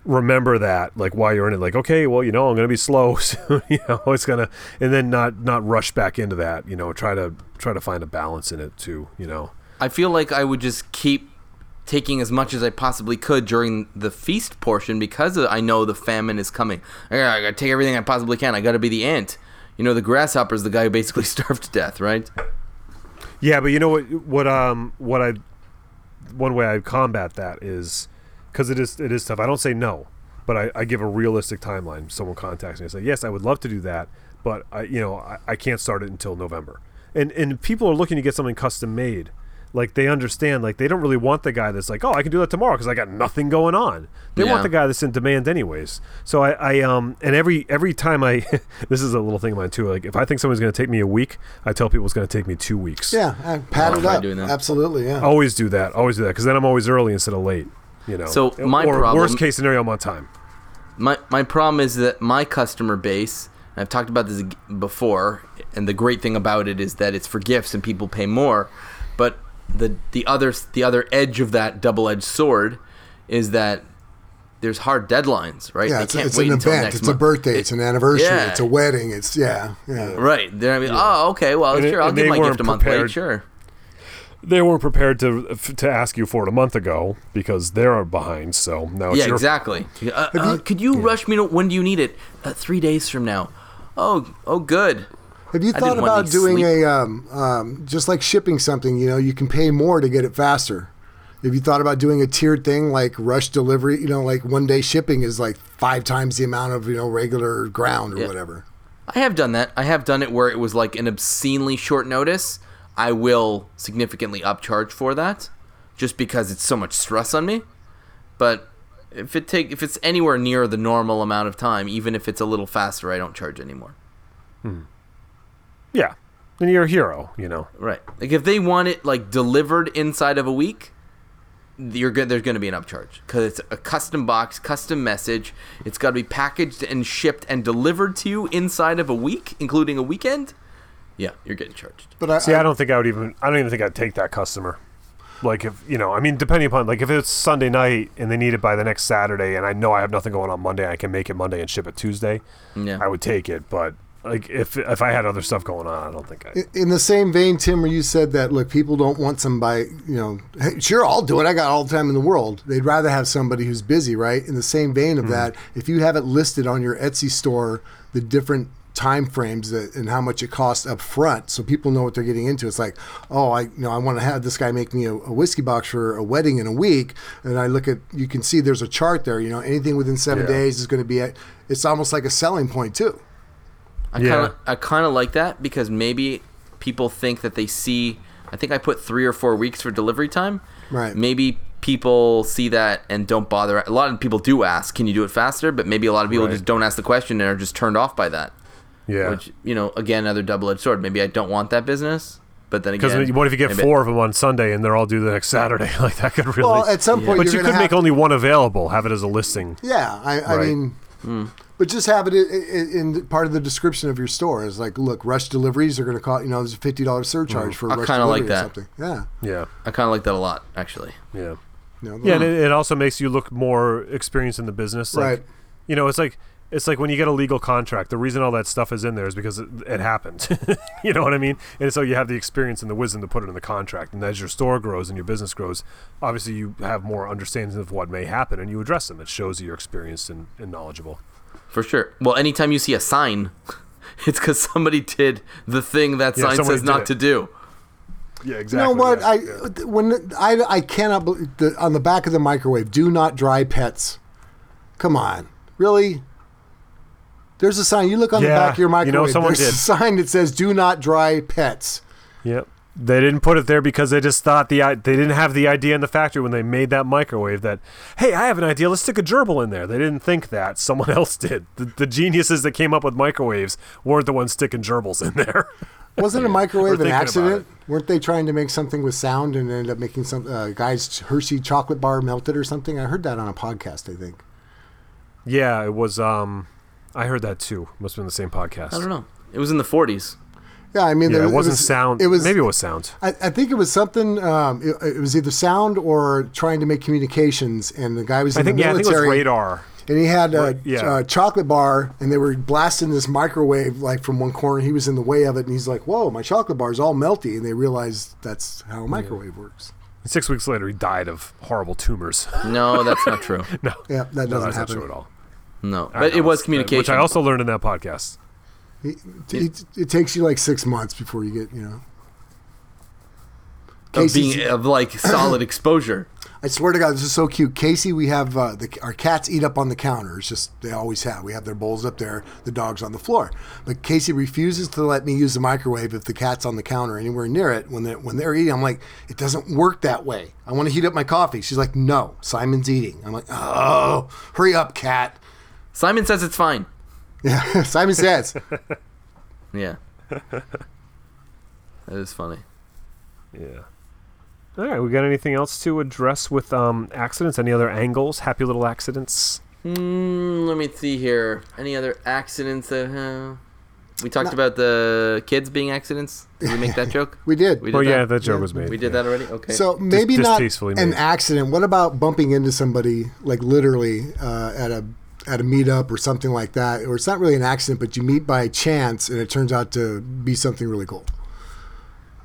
remember that, like, while you're in it, like, okay, well, you know, I'm going to be slow. So, you know, it's going to, and then not, not rush back into that, you know, try to, try to find a balance in it too, you know. I feel like I would just keep taking as much as I possibly could during the feast portion, because I know the famine is coming. I gotta, I gotta take everything I possibly can. I gotta be the ant. You know, the grasshopper is the guy who basically starved to death, right? Yeah, but you know what? What um, what I, one way I combat that is, because it is it is tough. I don't say no, but I, I give a realistic timeline. Someone contacts me, I say, yes, I would love to do that, but I, you know, I, I can't start it until November. And and people are looking to get something custom made. Like, they understand, like, they don't really want the guy that's like, oh, I can do that tomorrow because I got nothing going on. They yeah. want the guy that's in demand anyways. So I, I um, and every every time I, this is a little thing of mine too. Like, if I think someone's going to take me a week, I tell people it's going to take me two weeks. Yeah, I pad oh, it up. Doing that. Absolutely, yeah. Always do that. Always do that, because then I'm always early instead of late. You know. So my or, problem. Worst case scenario, I'm on time. My my problem is that my customer base, and I've talked about this before, and the great thing about it is that it's for gifts and people pay more. But the the other the other edge of that double-edged sword is that there's hard deadlines, right? Yeah, they it's, can't it's wait an until event. Next it's month. A birthday. It, it's an anniversary. Yeah. It's a wedding. It's yeah, yeah. Right. They're I mean, yeah. oh, okay. Well, and sure. It, I'll give my gift a month prepared. Late. Sure. They weren't prepared to to ask you for it a month ago because they're behind. So now it's yeah, your exactly. Uh, uh, you, could you yeah. rush me? To, when do you need it? Uh, three days from now. Oh, oh, good. Have you thought about doing sleep. a, um, um, just like shipping something, you know, you can pay more to get it faster. Have you thought about doing a tiered thing like rush delivery, you know, like one day shipping is like five times the amount of, you know, regular ground or yeah. whatever. I have done that. I have done it where it was like an obscenely short notice. I will significantly upcharge for that just because it's so much stress on me. But if it take, if it's anywhere near the normal amount of time, even if it's a little faster, I don't charge anymore. Hmm. Yeah, and you're a hero, you know. Right. Like, if they want it, like, delivered inside of a week, you're good. There's going to be an upcharge because it's a custom box, custom message. It's got to be packaged and shipped and delivered to you inside of a week, including a weekend. Yeah, you're getting charged. But I, See, I, I don't think I would even – I don't even think I'd take that customer. Like, if – you know, I mean, depending upon – like, if it's Sunday night and they need it by the next Saturday and I know I have nothing going on Monday, I can make it Monday and ship it Tuesday, yeah. I would take it, but – Like if if I had other stuff going on, I don't think I. In the same vein, Tim, where you said that, look, people don't want somebody, you know, hey, sure, I'll do it. I got all the time in the world. They'd rather have somebody who's busy, right? In the same vein of mm-hmm. that, if you have it listed on your Etsy store, the different time frames that, and how much it costs up front, so people know what they're getting into. It's like, oh, I, you know, I want to have this guy make me a, a whiskey box for a wedding in a week, and I look at, you can see there's a chart there. You know, anything within seven yeah. days is going to be at. It's almost like a selling point too. I yeah. kind of I kind of like that because maybe people think that they see. I think I put three or four weeks for delivery time. Right. Maybe people see that and don't bother. A lot of people do ask, "Can you do it faster?" But maybe a lot of people right. just don't ask the question and are just turned off by that. Yeah. Which, you know, again, another double-edged sword. Maybe I don't want that business. But then again, because what if you get four of them on Sunday and they're all due the next Saturday? Like that could really. Well, at some point, yeah. but you could make to... only one available. Have it as a listing. Yeah, I, I right? mean. Mm. But just have it in, in part of the description of your store. Is like, look, rush deliveries are going to cost, you know, there's a fifty dollars surcharge mm. for a rush delivery like that. Or something. Yeah. Yeah. I kind of like that a lot, actually. Yeah. No, yeah, and it, it also makes you look more experienced in the business. Like, right. You know, it's like it's like when you get a legal contract, the reason all that stuff is in there is because it, it happened. You know what I mean? And so you have the experience and the wisdom to put it in the contract. And as your store grows and your business grows, obviously you have more understanding of what may happen and you address them. It shows that you're experienced and, and knowledgeable. For sure. Well, anytime you see a sign, it's because somebody did the thing that yeah, sign says not it. to do. Yeah, exactly. You know what? Yeah. I yeah. when I I cannot believe the, on the back of the microwave. Do not dry pets. Come on, really? There's a sign. You look on yeah, the back of your microwave. You know, someone there's did. a sign that says "Do not dry pets." Yep. They didn't put it there because they just thought the they didn't have the idea in the factory when they made that microwave that, hey, I have an idea. Let's stick a gerbil in there. They didn't think that. Someone else did. The, the geniuses that came up with microwaves weren't the ones sticking gerbils in there. Wasn't a microwave an accident? Weren't they trying to make something with sound and ended up making some uh, guy's Hershey chocolate bar melted or something? I heard that on a podcast, I think. Yeah, it was. Um, I heard that too. Must have been the same podcast. I don't know. It was in the forties. Yeah, I mean, yeah, there, it wasn't it was, sound. It was, Maybe it was sound. I, I think it was something. Um, it, it was either sound or trying to make communications, and the guy was in I think, the military. Yeah, I think it was radar. And he had a, right, yeah. a chocolate bar, and they were blasting this microwave like from one corner. He was in the way of it, and he's like, whoa, my chocolate bar is all melty. And they realized that's how a microwave yeah. works. And six weeks later, he died of horrible tumors. No, that's not true. No. Yeah, that doesn't no, that's happen. Not true at all. No, I but know, it was communication. Which I also learned in that podcast. It, it, it takes you like six months before you get, you know. Of, being, of like solid exposure. I swear to God, this is so cute. Casey, we have uh, the, our cats eat up on the counter. It's just they always have. We have their bowls up there. The dog's on the floor. But Casey refuses to let me use the microwave if the cat's on the counter anywhere near it. When they're, when they're eating, I'm like, it doesn't work that way. I want to heat up my coffee. She's like, no, Simon's eating. I'm like, oh, hurry up, cat. Simon says it's fine. Yeah, Simon says. Yeah. That is funny. Yeah. All right, we got anything else to address with um, accidents? Any other angles? Happy little accidents? Mm, let me see here. Any other accidents? That, uh, we talked Not, about the kids being accidents. Did we make that joke? We did. We did oh, that? yeah, that joke yeah. was made. We did yeah. that already? Okay. So maybe Dis- not an made. accident. What about bumping into somebody, like literally uh, at a at a meetup or something like that? Or it's not really an accident, but you meet by chance, and it turns out to be something really cool.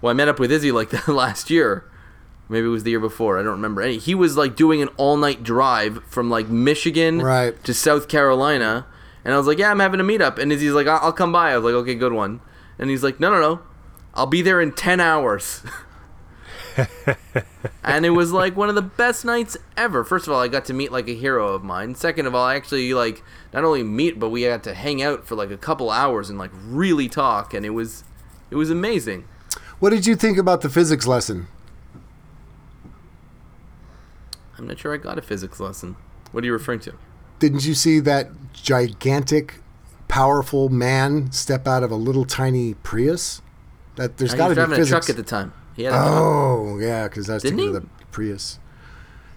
Well, I met up with Izzy like that last year. Maybe it was the year before. I don't remember any. He was like doing an all-night drive from like Michigan right. to South Carolina, and I was like, "Yeah, I'm having a meetup." And he's like, "I'll come by." I was like, "Okay, good one." And he's like, "No, no, no, I'll be there in ten hours." And it was like one of the best nights ever. First of all, I got to meet like a hero of mine. Second of all, I actually like not only meet, but we got to hang out for like a couple hours and like really talk, and it was it was amazing. What did you think about the physics lesson? I'm not sure I got a physics lesson. What are you referring to? Didn't you see that gigantic, powerful man step out of a little tiny Prius? That there's got to be physics. He was driving a truck at the time. He had a oh, truck. yeah, because that's the Prius.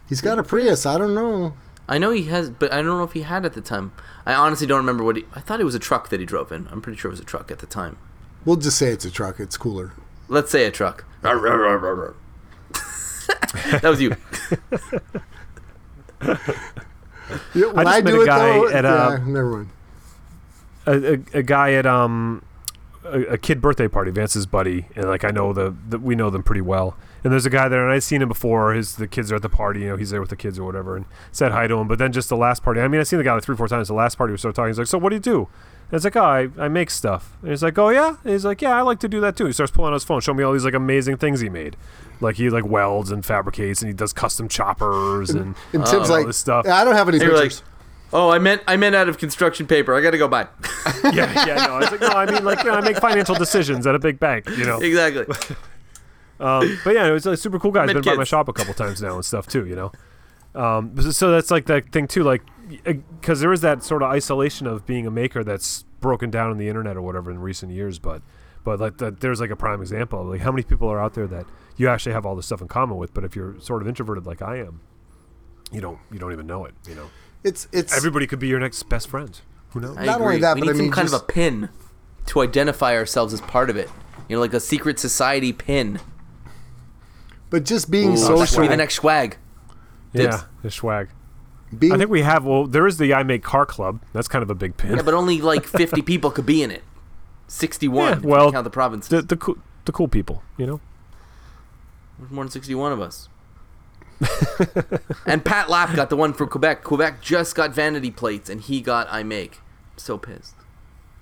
He's got a Prius. I don't know. I know he has, but I don't know if he had at the time. I honestly don't remember what he... I thought it was a truck that he drove in. I'm pretty sure it was a truck at the time. We'll just say it's a truck. It's cooler. Let's say a truck. That was you. yeah, I just I met a guy though, at uh, yeah, never mind. A, a a guy at um a, a kid birthday party, Vance's buddy, and like I know the, the we know them pretty well. And there's a guy there, and I'd seen him before. His the kids are at the party, you know, he's there with the kids or whatever, and said hi to him. But then just the last party, I mean, I seen the guy like three, four times. The last party we started talking. He's like, "So what do you do?" And it's like, "Oh, I, I make stuff." And he's like, "Oh yeah?" And he's like, "Yeah, I like to do that too." He starts pulling out his phone, showing me all these like amazing things he made. Like he like welds and fabricates, and he does custom choppers and, and, and Tim's all like, this stuff. I don't have any pictures. Like, oh, I meant I meant out of construction paper. I got to go buy. yeah, yeah, no. I was like, no, I mean, like, you know, I make financial decisions at a big bank, you know. Exactly. um, but yeah, it was a super cool guy. He's been kids. by my shop a couple times now and stuff too, you know. Um, so that's like that thing too, like, because there is that sort of isolation of being a maker that's broken down on the internet or whatever in recent years, but. But like the, there's like a prime example of like how many people are out there that you actually have all this stuff in common with, but if you're sort of introverted like I am, you don't you don't even know it. You know, it's it's everybody could be your next best friend. Who knows? I Not agree. only that, we but need I mean, some kind just... of a pin to identify ourselves as part of it. You know, like a secret society pin. But just being Ooh, social, be the next swag. Yeah, the swag. Being... I think we have. Well, there is the I Make Car Club. That's kind of a big pin. Yeah, but only like fifty people could be in it. sixty-one Yeah, well, count the provinces. The, the, cool, the cool people, you know? There's more than sixty-one of us. And Pat Lapp got the one from Quebec. Quebec just got vanity plates, and he got I Make. I'm so pissed.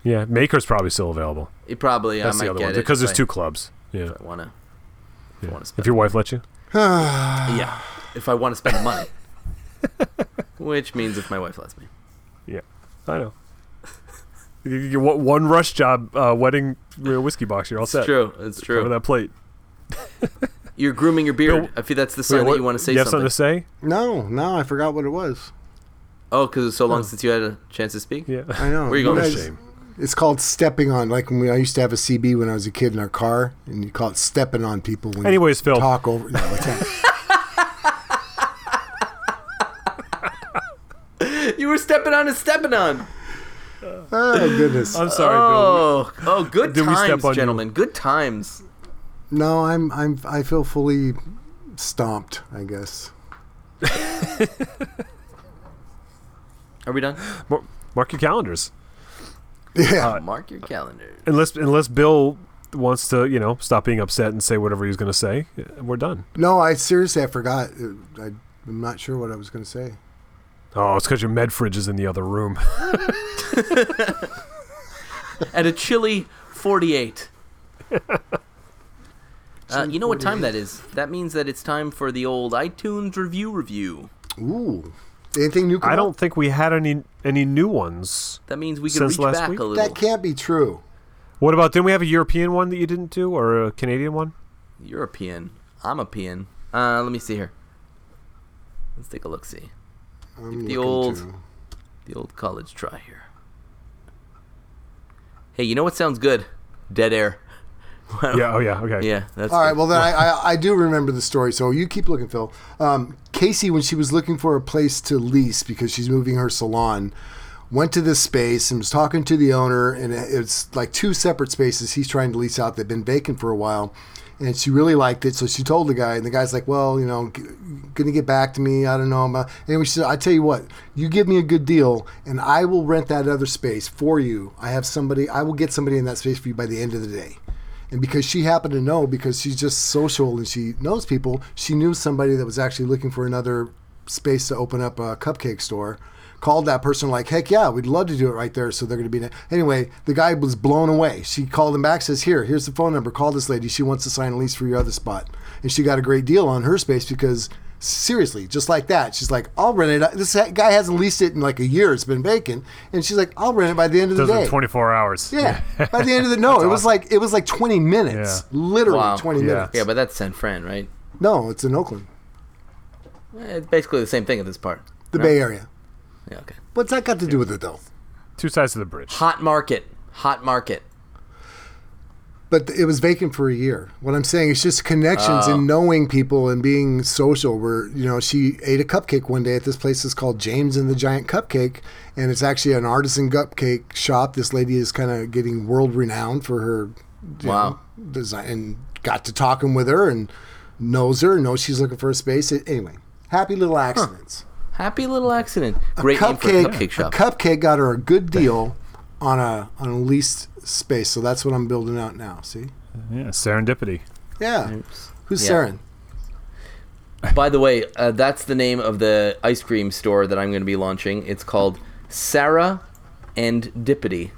Yeah, Maker's probably still available. It probably, That's I might the other get one, it. Because there's I, two clubs. Yeah. If I want to. If, yeah. if your wife lets you? Yeah. If I want to spend the money. Which means if my wife lets me. Yeah, I know. You want one rush job uh, wedding whiskey box. You're all set. It's true. It's true. Cover that plate. You're grooming your beard. No, I feel that's the sign wait, what, that you want to say you something. You have something to say? No. No, I forgot what it was. Oh, because it's so long oh. since you had a chance to speak? Yeah. I know. Where are you, you going? Guys, It's called stepping on. Like when we, I used to have a C B when I was a kid in our car, and you call it stepping on people when Anyways, you Phil. talk over. No, it's not. You were stepping on and stepping on. Oh, goodness. I'm sorry, oh, Bill. Oh, good Did times, gentlemen. You? Good times. No, I'm, I'm, I feel fully stomped, I guess. Are we done? Mark your calendars. Yeah. Uh, Mark your calendars. Unless, unless Bill wants to, you know, stop being upset and say whatever he's going to say, we're done. No, I seriously, I forgot. I, I'm not sure what I was going to say. Oh, it's because your med fridge is in the other room. At a chilly forty-eight. Uh, you know what time that is? That means that it's time for the old iTunes review review. Ooh. Anything new? I don't up? think we had any any new ones. That means we can reach back week? a little. That can't be true. What about, didn't we have a European one that you didn't do, or a Canadian one? European. I'm a peon. Uh, let me see here. Let's take a look. See. Give the old, to... the old college try here. Hey, you know what sounds good? Dead air. yeah. Oh yeah. Okay. Yeah. That's all right. Good. Well, then I, I I do remember the story. So you keep looking, Phil. Um, Casey, when she was looking for a place to lease because she's moving her salon, went to this space and was talking to the owner. And it's like two separate spaces he's trying to lease out. They've been vacant for a while. And she really liked it, so she told the guy, and the guy's like, well, you know, g- gonna get back to me, I don't know. About... Anyway, she said, I tell you what, you give me a good deal, and I will rent that other space for you. I have somebody, I will get somebody in that space for you by the end of the day. And because she happened to know, because she's just social and she knows people, she knew somebody that was actually looking for another space to open up a cupcake store. Called that person like, heck yeah, we'd love to do it right there. So they're going to be... Anyway, the guy was blown away. She called him back, says, here, here's the phone number. Call this lady. She wants to sign a lease for your other spot. And she got a great deal on her space because, seriously, just like that, she's like, I'll rent it. This guy hasn't leased it in like a year. It's been vacant. And she's like, I'll rent it by the end of the Those day. twenty-four hours. Yeah. By the end of the... No, it was awesome. like it was like twenty minutes. Yeah. Literally wow. twenty yeah. minutes. Yeah, but that's San Fran, right? No, it's in Oakland. It's basically the same thing at this part. The right? Bay Area. Yeah, okay. What's that got to do with it, though? Two sides of the bridge. Hot market. Hot market. But it was vacant for a year. What I'm saying is just connections oh. and knowing people and being social. Where, you know, she ate a cupcake one day at this place that's called James and the Giant Cupcake. And it's actually an artisan cupcake shop. This lady is kind of getting world renowned for her wow. know, design. And got to talking with her and knows her, knows she's looking for a space. Anyway, happy little accidents. Huh. Happy little accident. Great a cupcake, name for a cupcake shop. A cupcake got her a good deal on a on a leased space, so that's what I'm building out now. See? Yeah, serendipity. Yeah. Oops. Who's yeah. Seren? By the way, uh, that's the name of the ice cream store that I'm going to be launching. It's called Sarah and Dippity.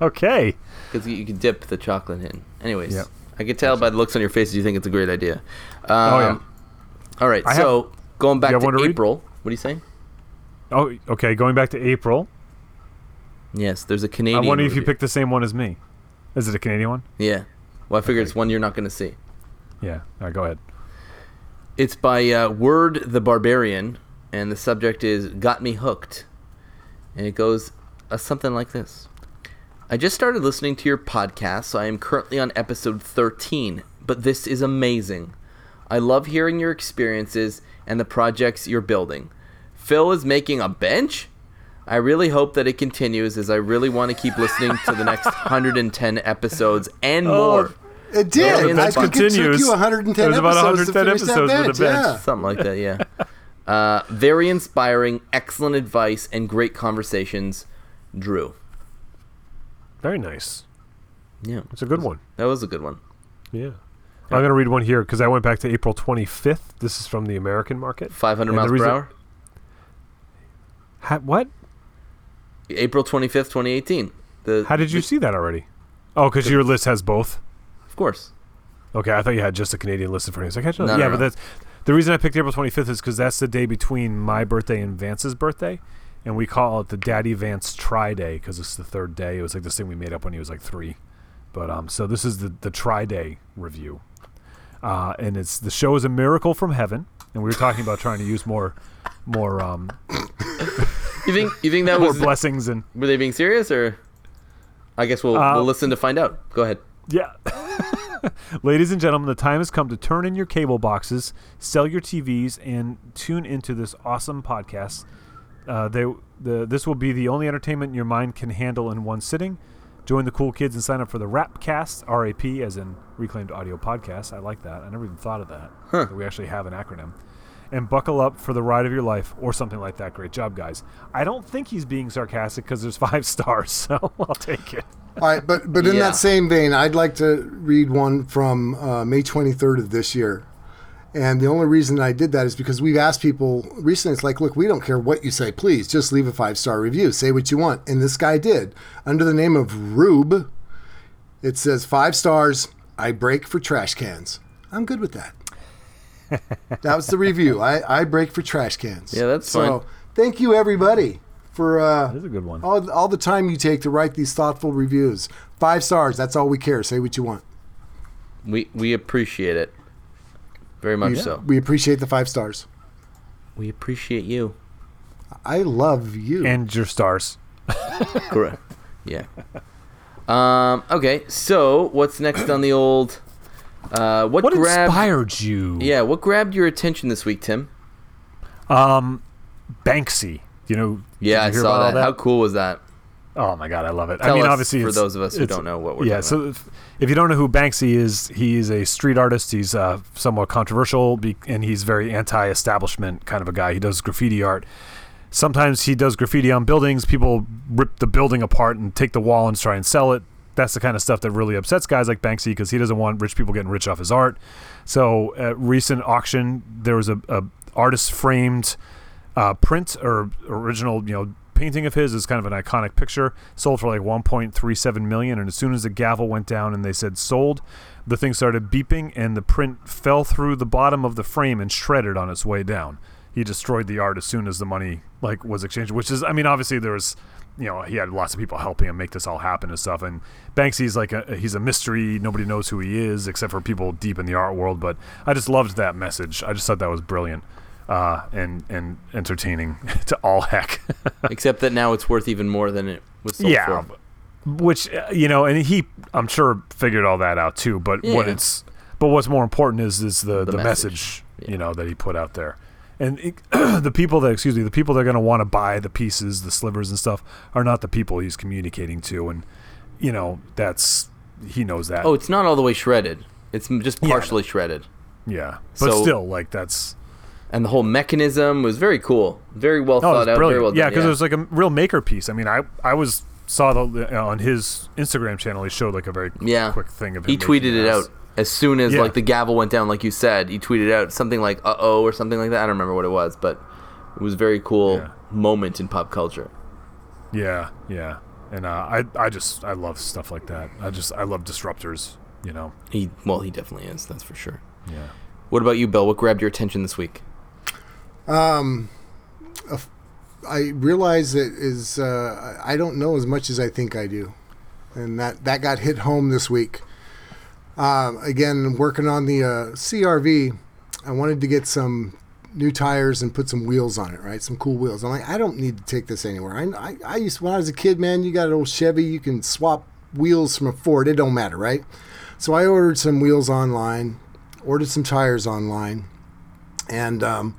Okay. Because you can dip the chocolate in. Anyways, yep. I could tell by the looks on your faces you think it's a great idea. Um, oh yeah. All right, I so have, going back to April, read? What are you saying? Oh, okay, going back to April. Yes, there's a Canadian. I wonder if you picked the same one as me. Is it a Canadian one? Yeah. Well, I figure okay. It's one you're not going to see. Yeah. All right, go ahead. It's by uh, Word the Barbarian, and the subject is Got Me Hooked. And it goes uh, something like this. I just started listening to your podcast, so I am currently on episode thirteen, but this is amazing. I love hearing your experiences and the projects you're building. Phil is making a bench? I really hope that it continues, as I really want to keep listening to the next one hundred ten episodes and oh, more. It did. The bench I continues. It took you one hundred ten it was about episodes one hundred ten episodes bench, with a bench. Yeah. Something like that, yeah. Uh, very inspiring, excellent advice, and great conversations, Drew. Very nice. Yeah. It's a good one. That was a good one. Yeah. I'm going to read one here because I went back to April twenty-fifth. This is from the American market. five hundred and miles reason, per hour? Ha, what? April twenty-fifth, twenty eighteen. The, How did you the, see that already? Oh, because your list has both? Of course. Okay, I thought you had just the Canadian list in front of you. I was like, I no, yeah, no, but no. That's, the reason I picked April twenty-fifth is because that's the day between my birthday and Vance's birthday, and we call it the Daddy Vance Tri-Day because it's the third day. It was like this thing we made up when he was like three. But um, so this is the, the Tri-Day review. Uh, and it's the show is a miracle from heaven, and we were talking about trying to use more, more um, You think? You think that was more blessings and? Were they being serious, or? I guess we'll uh, we'll listen to find out. Go ahead. Yeah. Ladies and gentlemen, the time has come to turn in your cable boxes, sell your T Vs, and tune into this awesome podcast. Uh, they the this will be the only entertainment your mind can handle in one sitting. Join the cool kids and sign up for the Rapcast, R A P, as in Reclaimed Audio Podcast. I like that. I never even thought of that. Huh. We actually have an acronym. And buckle up for the ride of your life or something like that. Great job, guys. I don't think he's being sarcastic because there's five stars, so I'll take it. All right, but, but in yeah. that same vein, I'd like to read one from uh, May twenty-third of this year. And the only reason I did that is because we've asked people recently, it's like, look, we don't care what you say. Please just leave a five-star review. Say what you want. And this guy did. Under the name of Rube, it says, five stars, I break for trash cans. I'm good with that. That was the review. I, I break for trash cans. Yeah, that's fine. So thank you, everybody, for uh, that's a good one. All, all the time you take to write these thoughtful reviews. Five stars. That's all we care. Say what you want. We we appreciate it. Very much we, so. We appreciate the five stars. We appreciate you. I love you. And your stars. Correct. Yeah. Um. Okay, so what's next on the old... Uh, what what grabbed, inspired you? Yeah, what grabbed your attention this week, Tim? Um, Banksy. You know? Yeah, you I saw that. that. How cool was that? Oh my God, I love it. Tell I mean, us, obviously, for it's, those of us who don't know what we're yeah, talking about. Yeah, so if, if you don't know who Banksy is, he is a street artist. He's uh, somewhat controversial, and he's very anti-establishment kind of a guy. He does graffiti art. Sometimes he does graffiti on buildings. People rip the building apart and take the wall and try and sell it. That's the kind of stuff that really upsets guys like Banksy because he doesn't want rich people getting rich off his art. So at recent auction, there was a, a artist framed uh, print or original, you know, painting of his. It's kind of an iconic picture. Sold for like one point three seven million dollars. And as soon as the gavel went down and they said sold, the thing started beeping and the print fell through the bottom of the frame and shredded on its way down. He destroyed the art as soon as the money like was exchanged, which is, I mean, obviously there was, you know, he had lots of people helping him make this all happen and stuff. And Banksy's like a, he's a mystery. Nobody knows who he is except for people deep in the art world. But I just loved that message. I just thought that was brilliant uh, and and entertaining to all heck. Except that now it's worth even more than it was sold yeah, for. Which, you know, and he, I'm sure, figured all that out too. But yeah. what it's, but what's more important is is the the, the message, message yeah. you know, that he put out there. And it, the people that, excuse me, the people that are going to want to buy the pieces, the slivers and stuff, are not the people he's communicating to. And, you know, that's, he knows that. Oh, it's not all the way shredded. It's just partially yeah. shredded. Yeah. But so, still, like, that's. And the whole mechanism was very cool. Very well oh, thought out. Brilliant. Very well done. Yeah, because yeah. it was like a real maker piece. I mean, I, I was, saw the, uh, on his Instagram channel, he showed like a very yeah. quick thing of him. He tweeted it out. As soon as yeah. like the gavel went down, like you said, he tweeted out something like "uh oh" or something like that. I don't remember what it was, but it was a very cool yeah. moment in pop culture. Yeah, yeah, and uh, I, I just, I love stuff like that. I just, I love disruptors. You know, he well, he definitely is. That's for sure. Yeah. What about you, Bill? What grabbed your attention this week? Um, I realize it is. Uh, I don't know as much as I think I do, and that that got hit home this week. Um, again, working on the uh, C R V, I wanted to get some new tires and put some wheels on it, right? Some cool wheels. I'm like, I don't need to take this anywhere. I, I, I used when I was a kid, man, you got an old Chevy, you can swap wheels from a Ford. It don't matter, right? So I ordered some wheels online, ordered some tires online, and um,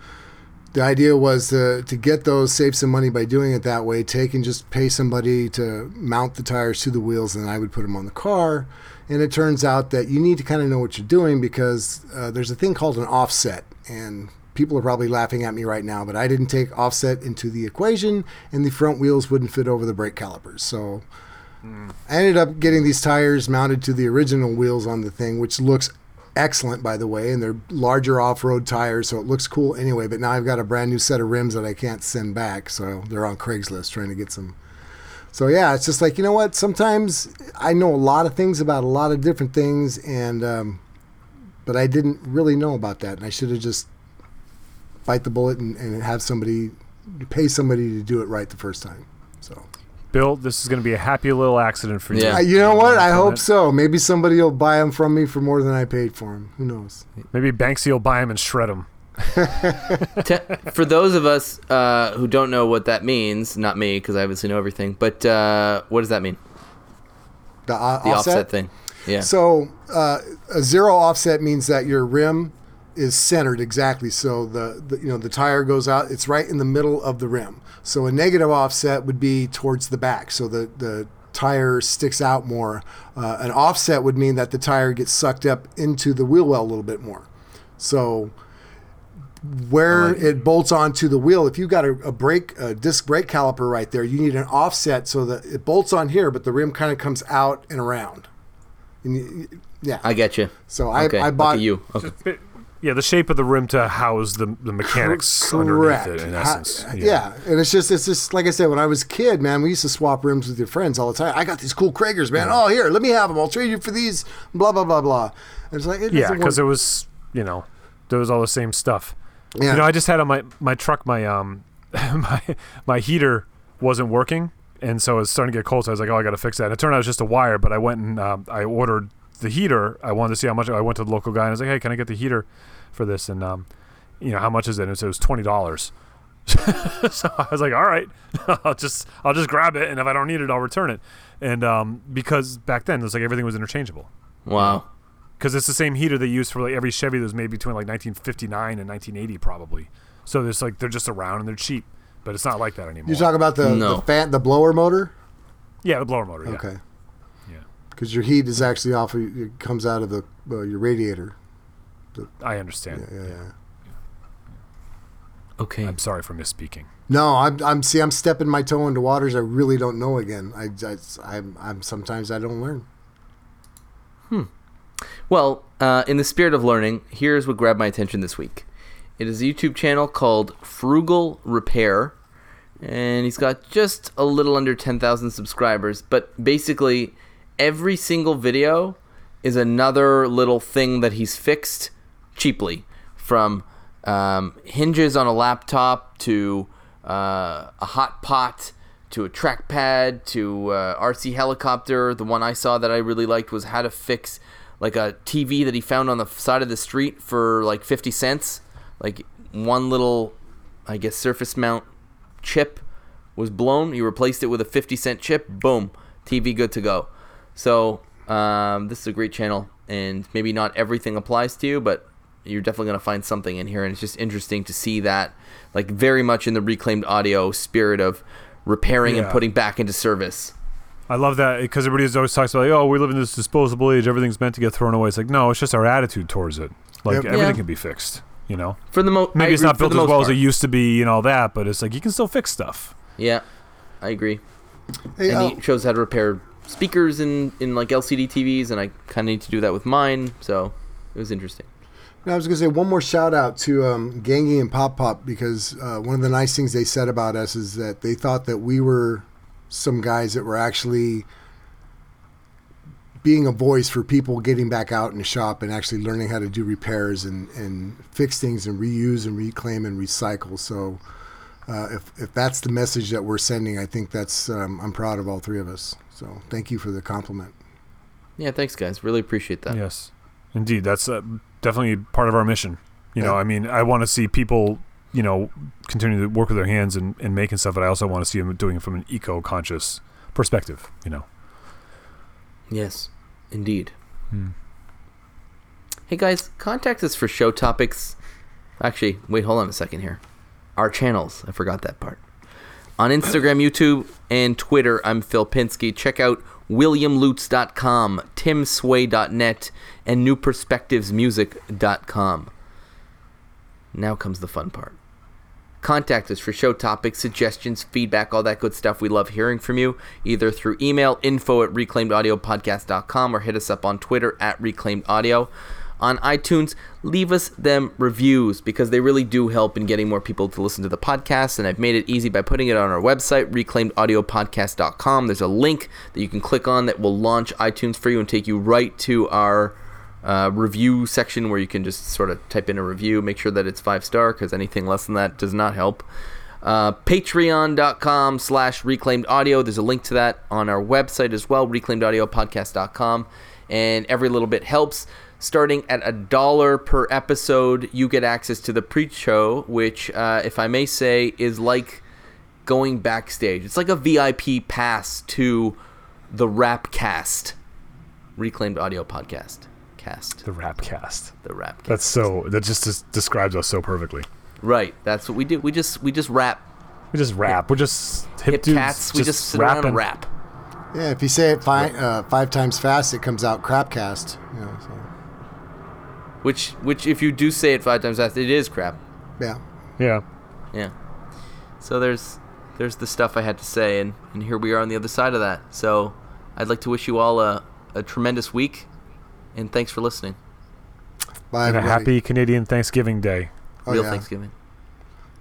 the idea was to, to get those, save some money by doing it that way, take and just pay somebody to mount the tires to the wheels, and I would put them on the car. And it turns out that you need to kind of know what you're doing because uh, there's a thing called an offset. And people are probably laughing at me right now, but I didn't take offset into the equation, and the front wheels wouldn't fit over the brake calipers. So mm. I ended up getting these tires mounted to the original wheels on the thing, which looks excellent, by the way. And they're larger off-road tires, so it looks cool anyway. But now I've got a brand new set of rims that I can't send back. So they're on Craigslist trying to get some... So, yeah, it's just like, you know what? Sometimes I know a lot of things about a lot of different things, and um, but I didn't really know about that. And I should have just bite the bullet and, and have somebody, pay somebody to do it right the first time. So, Bill, this is going to be a happy little accident for you. Yeah. You know what? I hope so. Maybe somebody will buy them from me for more than I paid for them. Who knows? Maybe Banksy will buy them and shred them. For those of us uh, who don't know what that means, not me because I obviously know everything, but uh, what does that mean? The, uh, the offset? offset thing. Yeah. So uh, a zero offset means that your rim is centered exactly. So the, the you know the tire goes out. It's right in the middle of the rim. So a negative offset would be towards the back. So the the tire sticks out more. Uh, an offset would mean that the tire gets sucked up into the wheel well a little bit more. So where it bolts onto the wheel, if you've got a, a brake, a disc brake caliper right there, you need an offset so that it bolts on here, but the rim kind of comes out and around. And you, yeah, I get you. So I, okay. I bought Lucky you. Okay. Just, it, yeah, the shape of the rim to house the the mechanics Correct. underneath it. In essence, I, yeah. yeah, and it's just it's just like I said when I was a kid, man. We used to swap rims with your friends all the time. I got these cool Kragers, man. Yeah. Oh, here, let me have them. I'll trade you for these. Blah blah blah blah. And it's like it yeah, because it was you know there was all the same stuff. Yeah. You know, I just had on my, my truck my um my my heater wasn't working, and so it was starting to get cold. So I was like, oh, I got to fix that. And it turned out it was just a wire, but I went and um, I ordered the heater. I wanted to see how much. I went to the local guy and I was like, hey, can I get the heater for this? And um, you know, how much is it? And so it was twenty dollars. So I was like, all right, I'll just I'll just grab it, and if I don't need it, I'll return it. And um, because back then it was like everything was interchangeable. Wow. Because it's the same heater they use for like every Chevy that was made between like nineteen fifty-nine and nineteen eighty probably. So it's like they're just around and they're cheap, but it's not like that anymore. You're talking about the no. the, fan, the blower motor? Yeah, the blower motor. Yeah. Okay. Yeah. Because your heat is actually off. Of, it comes out of the uh, your radiator. The, I understand. Yeah, yeah, yeah. yeah. Okay. I'm sorry for misspeaking. No, I'm I'm see I'm stepping my toe into waters I really don't know again. I I I'm, I'm sometimes I don't learn. Hmm. Well, uh, in the spirit of learning, here's what grabbed my attention this week. It is a YouTube channel called Frugal Repair, and he's got just a little under ten thousand subscribers, but basically every single video is another little thing that he's fixed cheaply, from um, hinges on a laptop to uh, a hot pot to a trackpad to uh, R C helicopter. The one I saw that I really liked was how to fix like a T V that he found on the side of the street for like fifty cents. Like one little, I guess, surface mount chip was blown. He replaced it with a fifty cent chip. Boom. T V good to go. So um, this is a great channel. And maybe not everything applies to you, but you're definitely going to find something in here. And it's just interesting to see that, like, very much in the Reclaimed Audio spirit of repairing yeah. and putting back into service. I love that, because everybody always talks about, like, oh, we live in this disposable age. Everything's meant to get thrown away. It's like, no, it's just our attitude towards it. Like, yep. everything yeah. can be fixed, you know? For the mo- Maybe I it's not built as well part. as it used to be and all that, but it's like you can still fix stuff. Yeah, I agree. Hey, and he shows how to repair speakers in, in like, L C D T Vs, and I kind of need to do that with mine, so it was interesting. Now, I was going to say one more shout-out to um, Gangy and Pop Pop, because uh, one of the nice things they said about us is that they thought that we were some guys that were actually being a voice for people getting back out in the shop and actually learning how to do repairs and, and fix things and reuse and reclaim and recycle. So uh, if, if that's the message that we're sending, I think that's, um, I'm proud of all three of us. So thank you for the compliment. Yeah. Thanks guys. Really appreciate that. Yes, indeed. That's uh, definitely part of our mission. You know, yeah. I mean, I want to see people, you know, continue to work with their hands and, and making stuff, but I also want to see them doing it from an eco-conscious perspective, you know. Yes, indeed. Hmm. Hey, guys, contact us for show topics. Actually, wait, hold on a second here. Our channels. I forgot that part. On Instagram, YouTube, and Twitter, I'm Phil Pinsky. Check out william lutz dot com, tim sway dot net, and new perspectives music dot com. Now comes the fun part. Contact us for show topics, suggestions, feedback, all that good stuff. We love hearing from you, either through email, info at reclaimed audio podcast dot com, or hit us up on Twitter at Reclaimed Audio. On iTunes, leave us them reviews, because they really do help in getting more people to listen to the podcast, and I've made it easy by putting it on our website, reclaimed audio podcast dot com. There's a link that you can click on that will launch iTunes for you and take you right to our Uh, review section, where you can just sort of type in a review, make sure that it's five star, because anything less than that does not help. Uh, patreon dot com slash reclaimed audio. There's a link to that on our website as well, reclaimed audio podcast dot com, and every little bit helps. starting at a dollar per episode, you get access to the pre-show, which, uh, if I may say, is like going backstage. It's like a V I P pass to the Rapcast, Reclaimed Audio Podcast. Cast. The Rapcast. The Rapcast. That's so. That just, just describes us so perfectly. Right. That's what we do. We just we just rap. We just rap. Hip, We're just hip, hip dudes. Cats. We just sit around and rap. Yeah. If you say it five uh, five times fast, it comes out Crapcast. You know, so. Which which if you do say it five times fast, it is crap. Yeah. Yeah. Yeah. So there's there's the stuff I had to say, and and here we are on the other side of that. So I'd like to wish you all a a tremendous week. And thanks for listening. Bye, and a happy Canadian Thanksgiving Day. Oh, real yeah. Thanksgiving.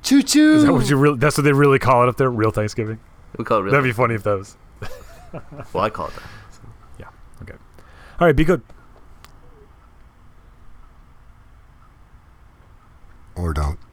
Choo choo. Is that what you really? That's what they really call it up there. Real Thanksgiving. We call it real. That'd be funny if that was. Well, I call it that. So. Yeah. Okay. All right. Be good. Or don't.